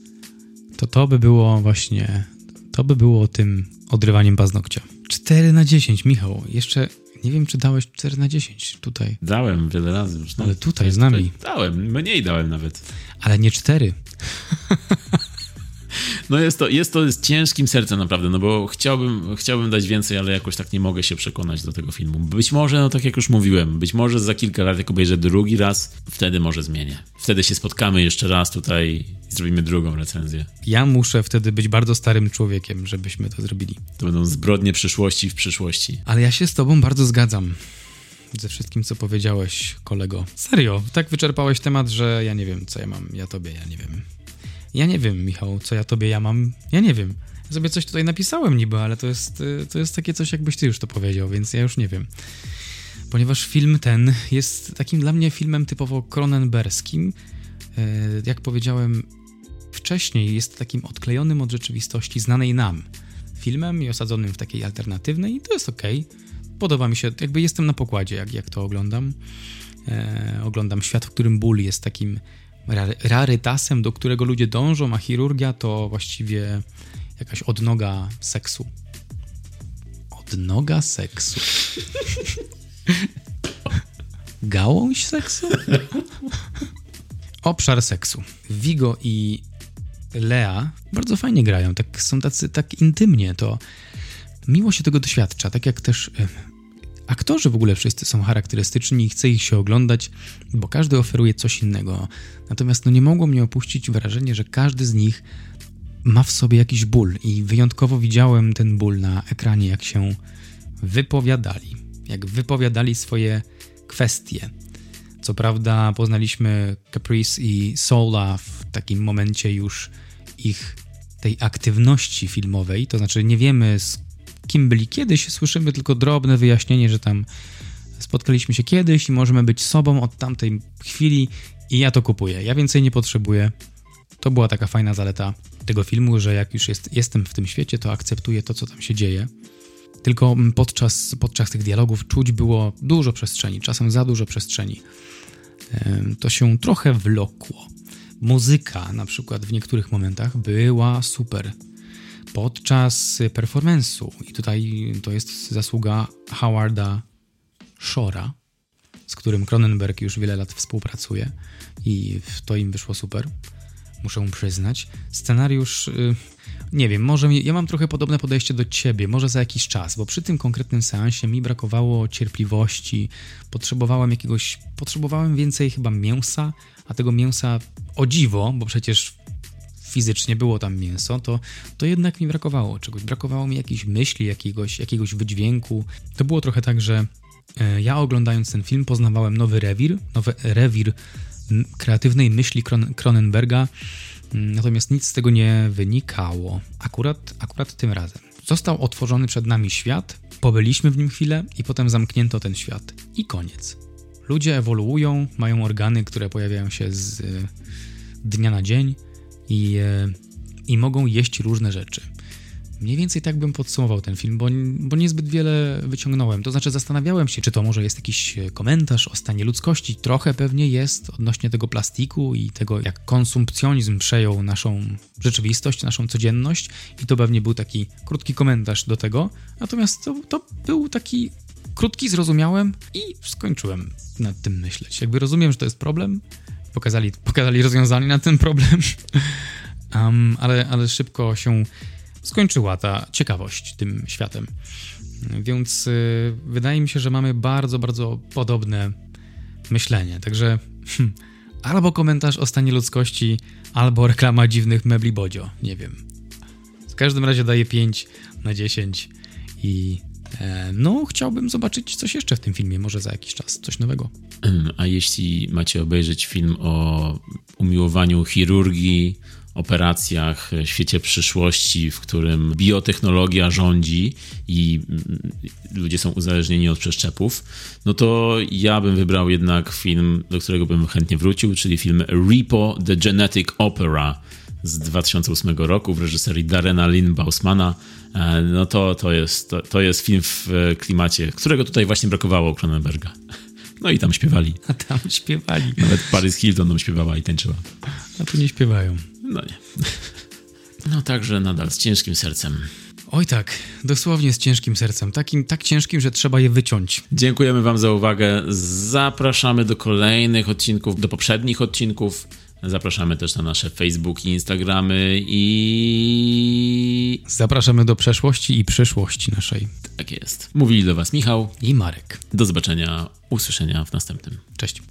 to to by było właśnie, to by było tym odrywaniem paznokcia. cztery na dziesięć, Michał, jeszcze nie wiem, czy dałeś cztery na dziesięć tutaj. Dałem wiele razy już. Ale tutaj z nami. Dałem, mniej dałem nawet. Ale nie cztery. No jest to, jest to z ciężkim sercem naprawdę, no bo chciałbym, chciałbym dać więcej, ale jakoś tak nie mogę się przekonać do tego filmu. Być może, no tak jak już mówiłem, być może za kilka lat, jak obejrzę drugi raz, wtedy może zmienię. Wtedy się spotkamy jeszcze raz tutaj i zrobimy drugą recenzję. Ja muszę wtedy być bardzo starym człowiekiem, żebyśmy to zrobili. To będą zbrodnie przyszłości w przyszłości. Ale ja się z tobą bardzo zgadzam. Ze wszystkim, co powiedziałeś, kolego. Serio, tak wyczerpałeś temat, że ja nie wiem, co ja mam, ja tobie, ja nie wiem. Ja nie wiem, Michał, co ja tobie ja mam. Ja nie wiem. Ja sobie coś tutaj napisałem niby, ale to jest, to jest takie coś, jakbyś ty już to powiedział, więc ja już nie wiem. Ponieważ film ten jest takim dla mnie filmem typowo cronenberskim. Jak powiedziałem wcześniej, jest takim odklejonym od rzeczywistości znanej nam filmem i osadzonym w takiej alternatywnej i to jest okej. Okay. Podoba mi się, jakby jestem na pokładzie, jak, jak to oglądam. E, oglądam świat, w którym ból jest takim rarytasem, do którego ludzie dążą, a chirurgia to właściwie jakaś odnoga seksu. Odnoga seksu. Gałąź seksu? Obszar seksu. Viggo i Lea bardzo fajnie grają, tak, są tacy tak intymnie, to miło się tego doświadcza, tak jak też aktorzy w ogóle wszyscy są charakterystyczni i chce ich się oglądać, bo każdy oferuje coś innego. Natomiast no, nie mogło mnie opuścić wrażenie, że każdy z nich ma w sobie jakiś ból i wyjątkowo widziałem ten ból na ekranie, jak się wypowiadali, jak wypowiadali swoje kwestie. Co prawda poznaliśmy Caprice i Soula w takim momencie już ich tej aktywności filmowej, to znaczy nie wiemy kim byli kiedyś, słyszymy tylko drobne wyjaśnienie, że tam spotkaliśmy się kiedyś i możemy być sobą od tamtej chwili i ja to kupuję. Ja więcej nie potrzebuję. To była taka fajna zaleta tego filmu, że jak już jest, jestem w tym świecie, to akceptuję to, co tam się dzieje. Tylko podczas, podczas tych dialogów czuć było dużo przestrzeni, czasem za dużo przestrzeni. To się trochę wlokło. Muzyka na przykład w niektórych momentach była super. Podczas performance'u, i tutaj to jest zasługa Howarda Shora, z którym Cronenberg już wiele lat współpracuje i to im wyszło super, muszę przyznać. Scenariusz, nie wiem, może ja mam trochę podobne podejście do ciebie, może za jakiś czas, bo przy tym konkretnym seansie mi brakowało cierpliwości, potrzebowałem jakiegoś, potrzebowałem więcej chyba mięsa, a tego mięsa o dziwo, bo przecież fizycznie było tam mięso, to, to jednak mi brakowało czegoś, brakowało mi jakiejś myśli, jakiegoś, jakiegoś wydźwięku. To było trochę tak, że ja oglądając ten film poznawałem nowy rewir, nowy rewir kreatywnej myśli Cronenberga, natomiast nic z tego nie wynikało. Akurat, akurat tym razem. Został otworzony przed nami świat, pobyliśmy w nim chwilę i potem zamknięto ten świat. I koniec. Ludzie ewoluują, mają organy, które pojawiają się z dnia na dzień i, i mogą jeść różne rzeczy. Mniej więcej tak bym podsumował ten film, bo, bo niezbyt wiele wyciągnąłem. To znaczy zastanawiałem się, czy to może jest jakiś komentarz o stanie ludzkości. Trochę pewnie jest odnośnie tego plastiku i tego, jak konsumpcjonizm przejął naszą rzeczywistość, naszą codzienność. I to pewnie był taki krótki komentarz do tego. Natomiast to, to był taki krótki, zrozumiałem i skończyłem nad tym myśleć. Jakby rozumiem, że to jest problem. Pokazali, pokazali rozwiązanie na ten problem. um, ale, ale szybko się skończyła ta ciekawość tym światem. Więc yy, wydaje mi się, że mamy bardzo, bardzo podobne myślenie. Także hmm, albo komentarz o stanie ludzkości, albo reklama dziwnych mebli Bodzio. Nie wiem. W każdym razie daję pięć na dziesięć i e, no chciałbym zobaczyć coś jeszcze w tym filmie. Może za jakiś czas coś nowego. A jeśli macie obejrzeć film o umiłowaniu chirurgii, operacjach, świecie przyszłości, w którym biotechnologia rządzi i ludzie są uzależnieni od przeszczepów, no to ja bym wybrał jednak film, do którego bym chętnie wrócił, czyli film Repo The Genetic Opera z dwa tysiące ósmego roku w reżyserii Darrena Lynn Bousmana. No to, to, jest, to, to jest film w klimacie, którego tutaj właśnie brakowało u Cronenberga. No i tam śpiewali. A tam śpiewali. Nawet Paris Hilton tam śpiewała i tańczyła. A tu nie śpiewają. No nie. No także nadal z ciężkim sercem. Oj tak, dosłownie z ciężkim sercem. Takim, tak ciężkim, że trzeba je wyciąć. Dziękujemy wam za uwagę. Zapraszamy do kolejnych odcinków, do poprzednich odcinków. Zapraszamy też na nasze Facebooki, Instagramy i... Zapraszamy do przeszłości i przyszłości naszej. Tak jest. Mówili do was Michał i Marek. Do zobaczenia, usłyszenia w następnym. Cześć.